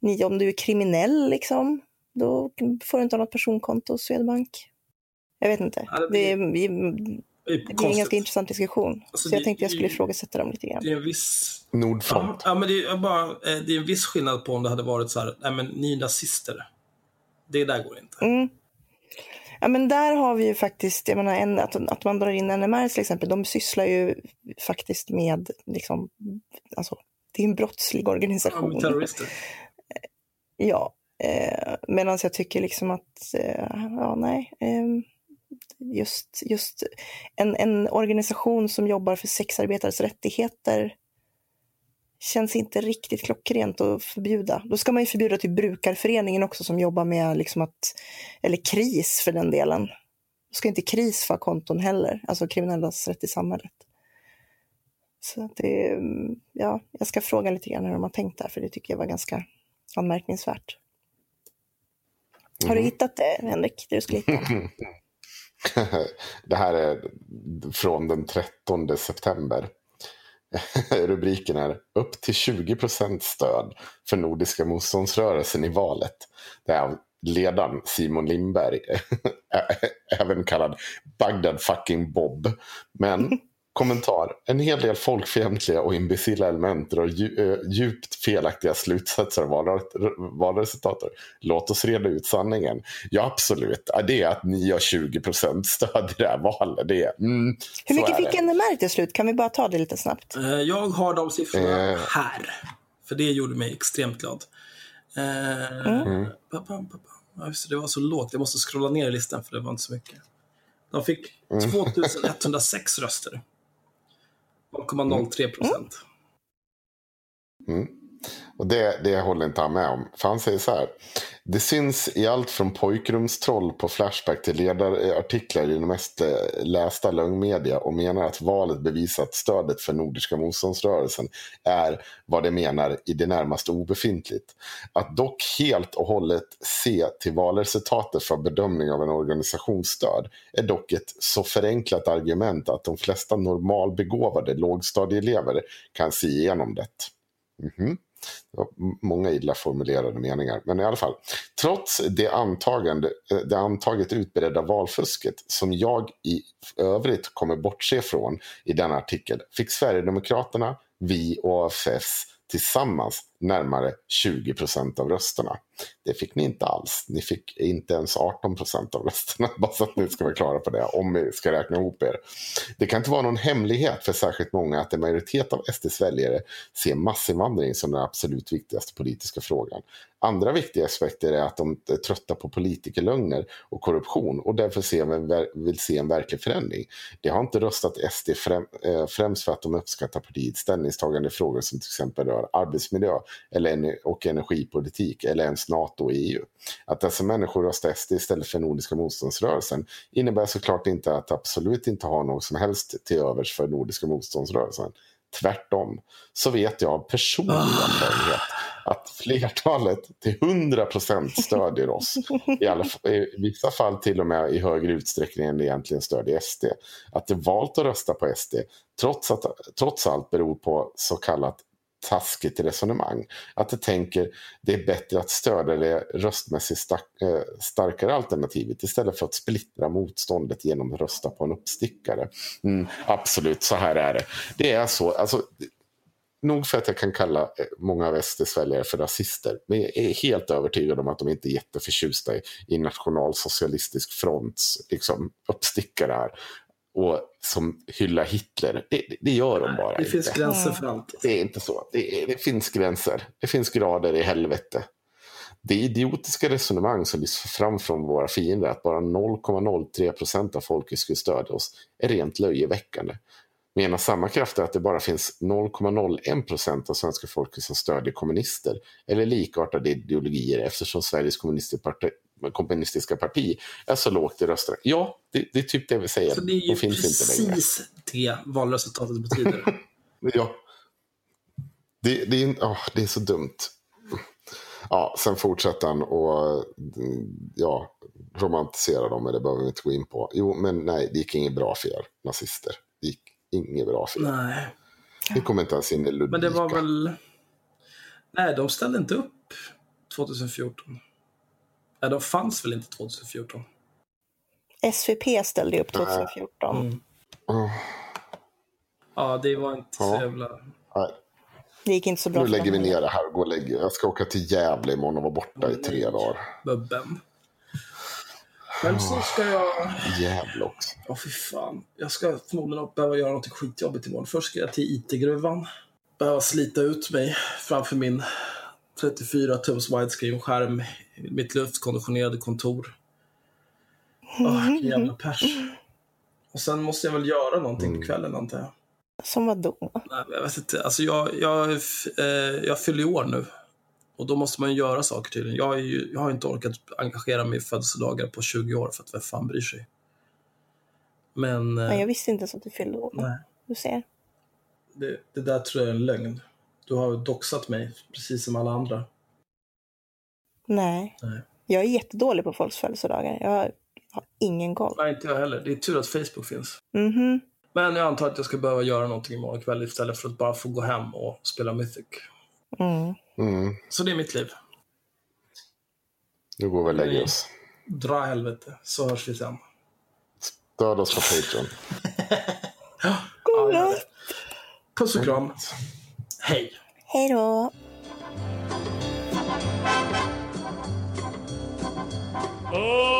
Ni, om du är kriminell liksom, då får du inte ha något personkonto hos Swedbank. Jag vet inte. Ja, det blir, det, vi, det blir en ganska intressant diskussion. Alltså, så det, jag tänkte jag skulle ifrågasätta dem lite grann. Det är en viss Nordfront. Ja, men det är bara det är en viss skillnad på om det hade varit så här, nej men ni är nazister. Det där går inte. Mm. Ja, men där har vi ju faktiskt, jag menar, en, att, att man drar in N M R till exempel, de sysslar ju faktiskt med liksom, alltså, det är en brottslig organisation. Ja, terrorister. Ja, eh, medan jag tycker liksom att eh, ja, nej, eh, just, just en, en organisation som jobbar för sexarbetares rättigheter känns inte riktigt klockrent att förbjuda. Då ska man ju förbjuda till brukarföreningen också som jobbar med liksom att, eller KRIS för den delen. Då ska inte KRIS få konton heller. Alltså kriminellas rätt i samhället. Så att det, ja, jag ska fråga lite grann hur de har tänkt där, för det tycker jag var ganska anmärkningsvärt. Mm. Har du hittat det, Henrik? Det du skulle hitta? Det här är från den trettonde september. rubriken är upp till tjugo procent stöd för Nordiska motståndsrörelsen i valet. Det är ledaren Simon Lindberg, även kallad Bagdad fucking Bob. Men kommentar, en hel del folkfientliga och imbecilla elementer och djupt felaktiga slutsatser av valresultater. Låt oss reda ut sanningen. Ja, absolut. Det är att ni har tjugo procent stöd i det här valet. Det är, mm, hur mycket fick N M R till slut? Kan vi bara ta det lite snabbt? Jag har de siffrorna eh. här. För det gjorde mig extremt glad. Eh, mm. ba, ba, ba, ba. Det var så lågt. Jag måste scrolla ner i listan för det var inte så mycket. De fick tvåtusen etthundrasex röster. noll komma noll tre procent. Mm. Mm. Och det, det håller inte han med om. För han säger så här. Det syns i allt från pojkrumstroll på Flashback till ledarartiklar i de mest lästa lögnmedia och menar att valet bevisar att stödet för Nordiska motståndsrörelsen är vad de menar i det närmaste obefintligt. Att dock helt och hållet se till valresultatet för bedömning av en organisationsstöd är dock ett så förenklat argument att de flesta normalbegåvade lågstadieelever kan se igenom det. Mhm. Många illa formulerade meningar. Men i alla fall, trots det, antagande, det antaget utbredda valfusket som jag i övrigt kommer bortse från i denna artikel, fick Sverigedemokraterna, vi och A F S tillsammans närmare tjugo procent av rösterna. Det fick ni inte alls. Ni fick inte ens arton procent av rösterna. Bara så att ni ska vara klara på det om ni ska räkna ihop er. Det kan inte vara någon hemlighet för särskilt många att en majoritet av S D:s väljare ser massinvandring som den absolut viktigaste politiska frågan. Andra viktiga aspekter är att de är trötta på politikerlögner och korruption och därför ser vi, vill se en verklig förändring. Det har inte röstat S D främ, främst för att de uppskattar partiets ställningstagande i frågor som till exempel rör arbetsmiljö eller, och energipolitik eller ens NATO och E U. Att dessa människor röstar S D istället för Nordiska motståndsrörelsen innebär såklart inte att absolut inte ha något som helst till övers för Nordiska motståndsrörelsen. Tvärtom så vet jag av personlig erfarenhet att flertalet till hundra procent stödjer oss. I, alla, I vissa fall till och med i högre utsträckning än egentligen stödjer S D. Att det valt att rösta på S D trots, att, trots allt beror på så kallat taskigt resonemang. Att de tänker det är bättre att stödja det röstmässigt stark, eh, starkare alternativet istället för att splittra motståndet genom att rösta på en uppstickare. Mm, absolut, så här är det. Det är så, alltså, nog för att jag kan kalla många av S D:s väljare för rasister, men jag är helt övertygad om att de inte är jätteförtjusta i, i nationalsocialistisk fronts liksom, uppstickare här. Och som hyllar Hitler. Det, det gör de bara. Det inte. Finns gränser för allt. Det är inte så. Det, är, det finns gränser. Det finns grader i helvete. Det idiotiska resonemang som lyfts fram från våra fiender att bara noll komma noll tre procent av folket skulle stödja oss är rent löjeväckande. Menar samma kraft är att det bara finns noll komma noll en procent av svenska folket som stödjer kommunister eller likartade ideologier eftersom Sveriges kommunistiska parti kommunistiska parti är så lågt i rösterna. Ja, det, det är typ det vi säger. Så det är ju de precis det valresultatet betyder. Ja. Det, det, är, oh, det är så dumt. Ja, sen fortsätter han och ja, romantisera dem, men det behöver vi inte gå in på. Jo, men nej, det gick inget bra för er nazister. Det gick inget bra för er. Nej. Det kommer inte ens in i Ludvika. Men det var väl... Nej, de ställde inte upp tjugo fjorton. Nej, de fanns väl inte tjugo fjorton. S V P ställde upp tjugo fjorton. Mm. Mm. Ja, det var inte ja. så jävla... Nej. Det gick inte så bra. Nu lägger vi ner det här och går och lägger. Jag ska åka till Gävle imorgon och vara borta mm. i tre dagar. Bubben. Men så ska jag... Jävla också. Ja, fy fan. Jag ska förmodligen behöva göra något skitjobbigt imorgon. Först ska jag till I T-gruvan. Behöva slita ut mig framför min... trettiofyra tums widescreen-skärm i mitt luftkonditionerade kontor. Åh, jävla pers. Och sen måste jag väl göra någonting på kvällen, antar jag. Som vadå? Nej, jag vet inte. Alltså, jag, jag, eh, jag fyller år nu. Och då måste man ju göra saker tydligen. Jag, är ju, jag har inte orkat engagera mig i födelsedagar på tjugo år för att vem fan bryr sig. Men... Eh, nej, jag visste inte så att du fyllde år. Nej. Du ser. Det, det där tror jag är en lögn. Du har doxat mig, precis som alla andra. Nej. Nej. Jag är jättedålig på folks födelsedagar. Jag har ingen koll. Nej, inte jag heller. Det är tur att Facebook finns. Mhm. Men jag antar att jag ska behöva göra någonting imorgon kväll istället för att bara få gå hem och spela Mythic. Mm. Mm. Så det är mitt liv. Nu går vi och lägger oss. Dra helvete, så hörs vi sen. Stöd oss på Patreon. God natt. Puss och kram. Hej. Hej då. Oh!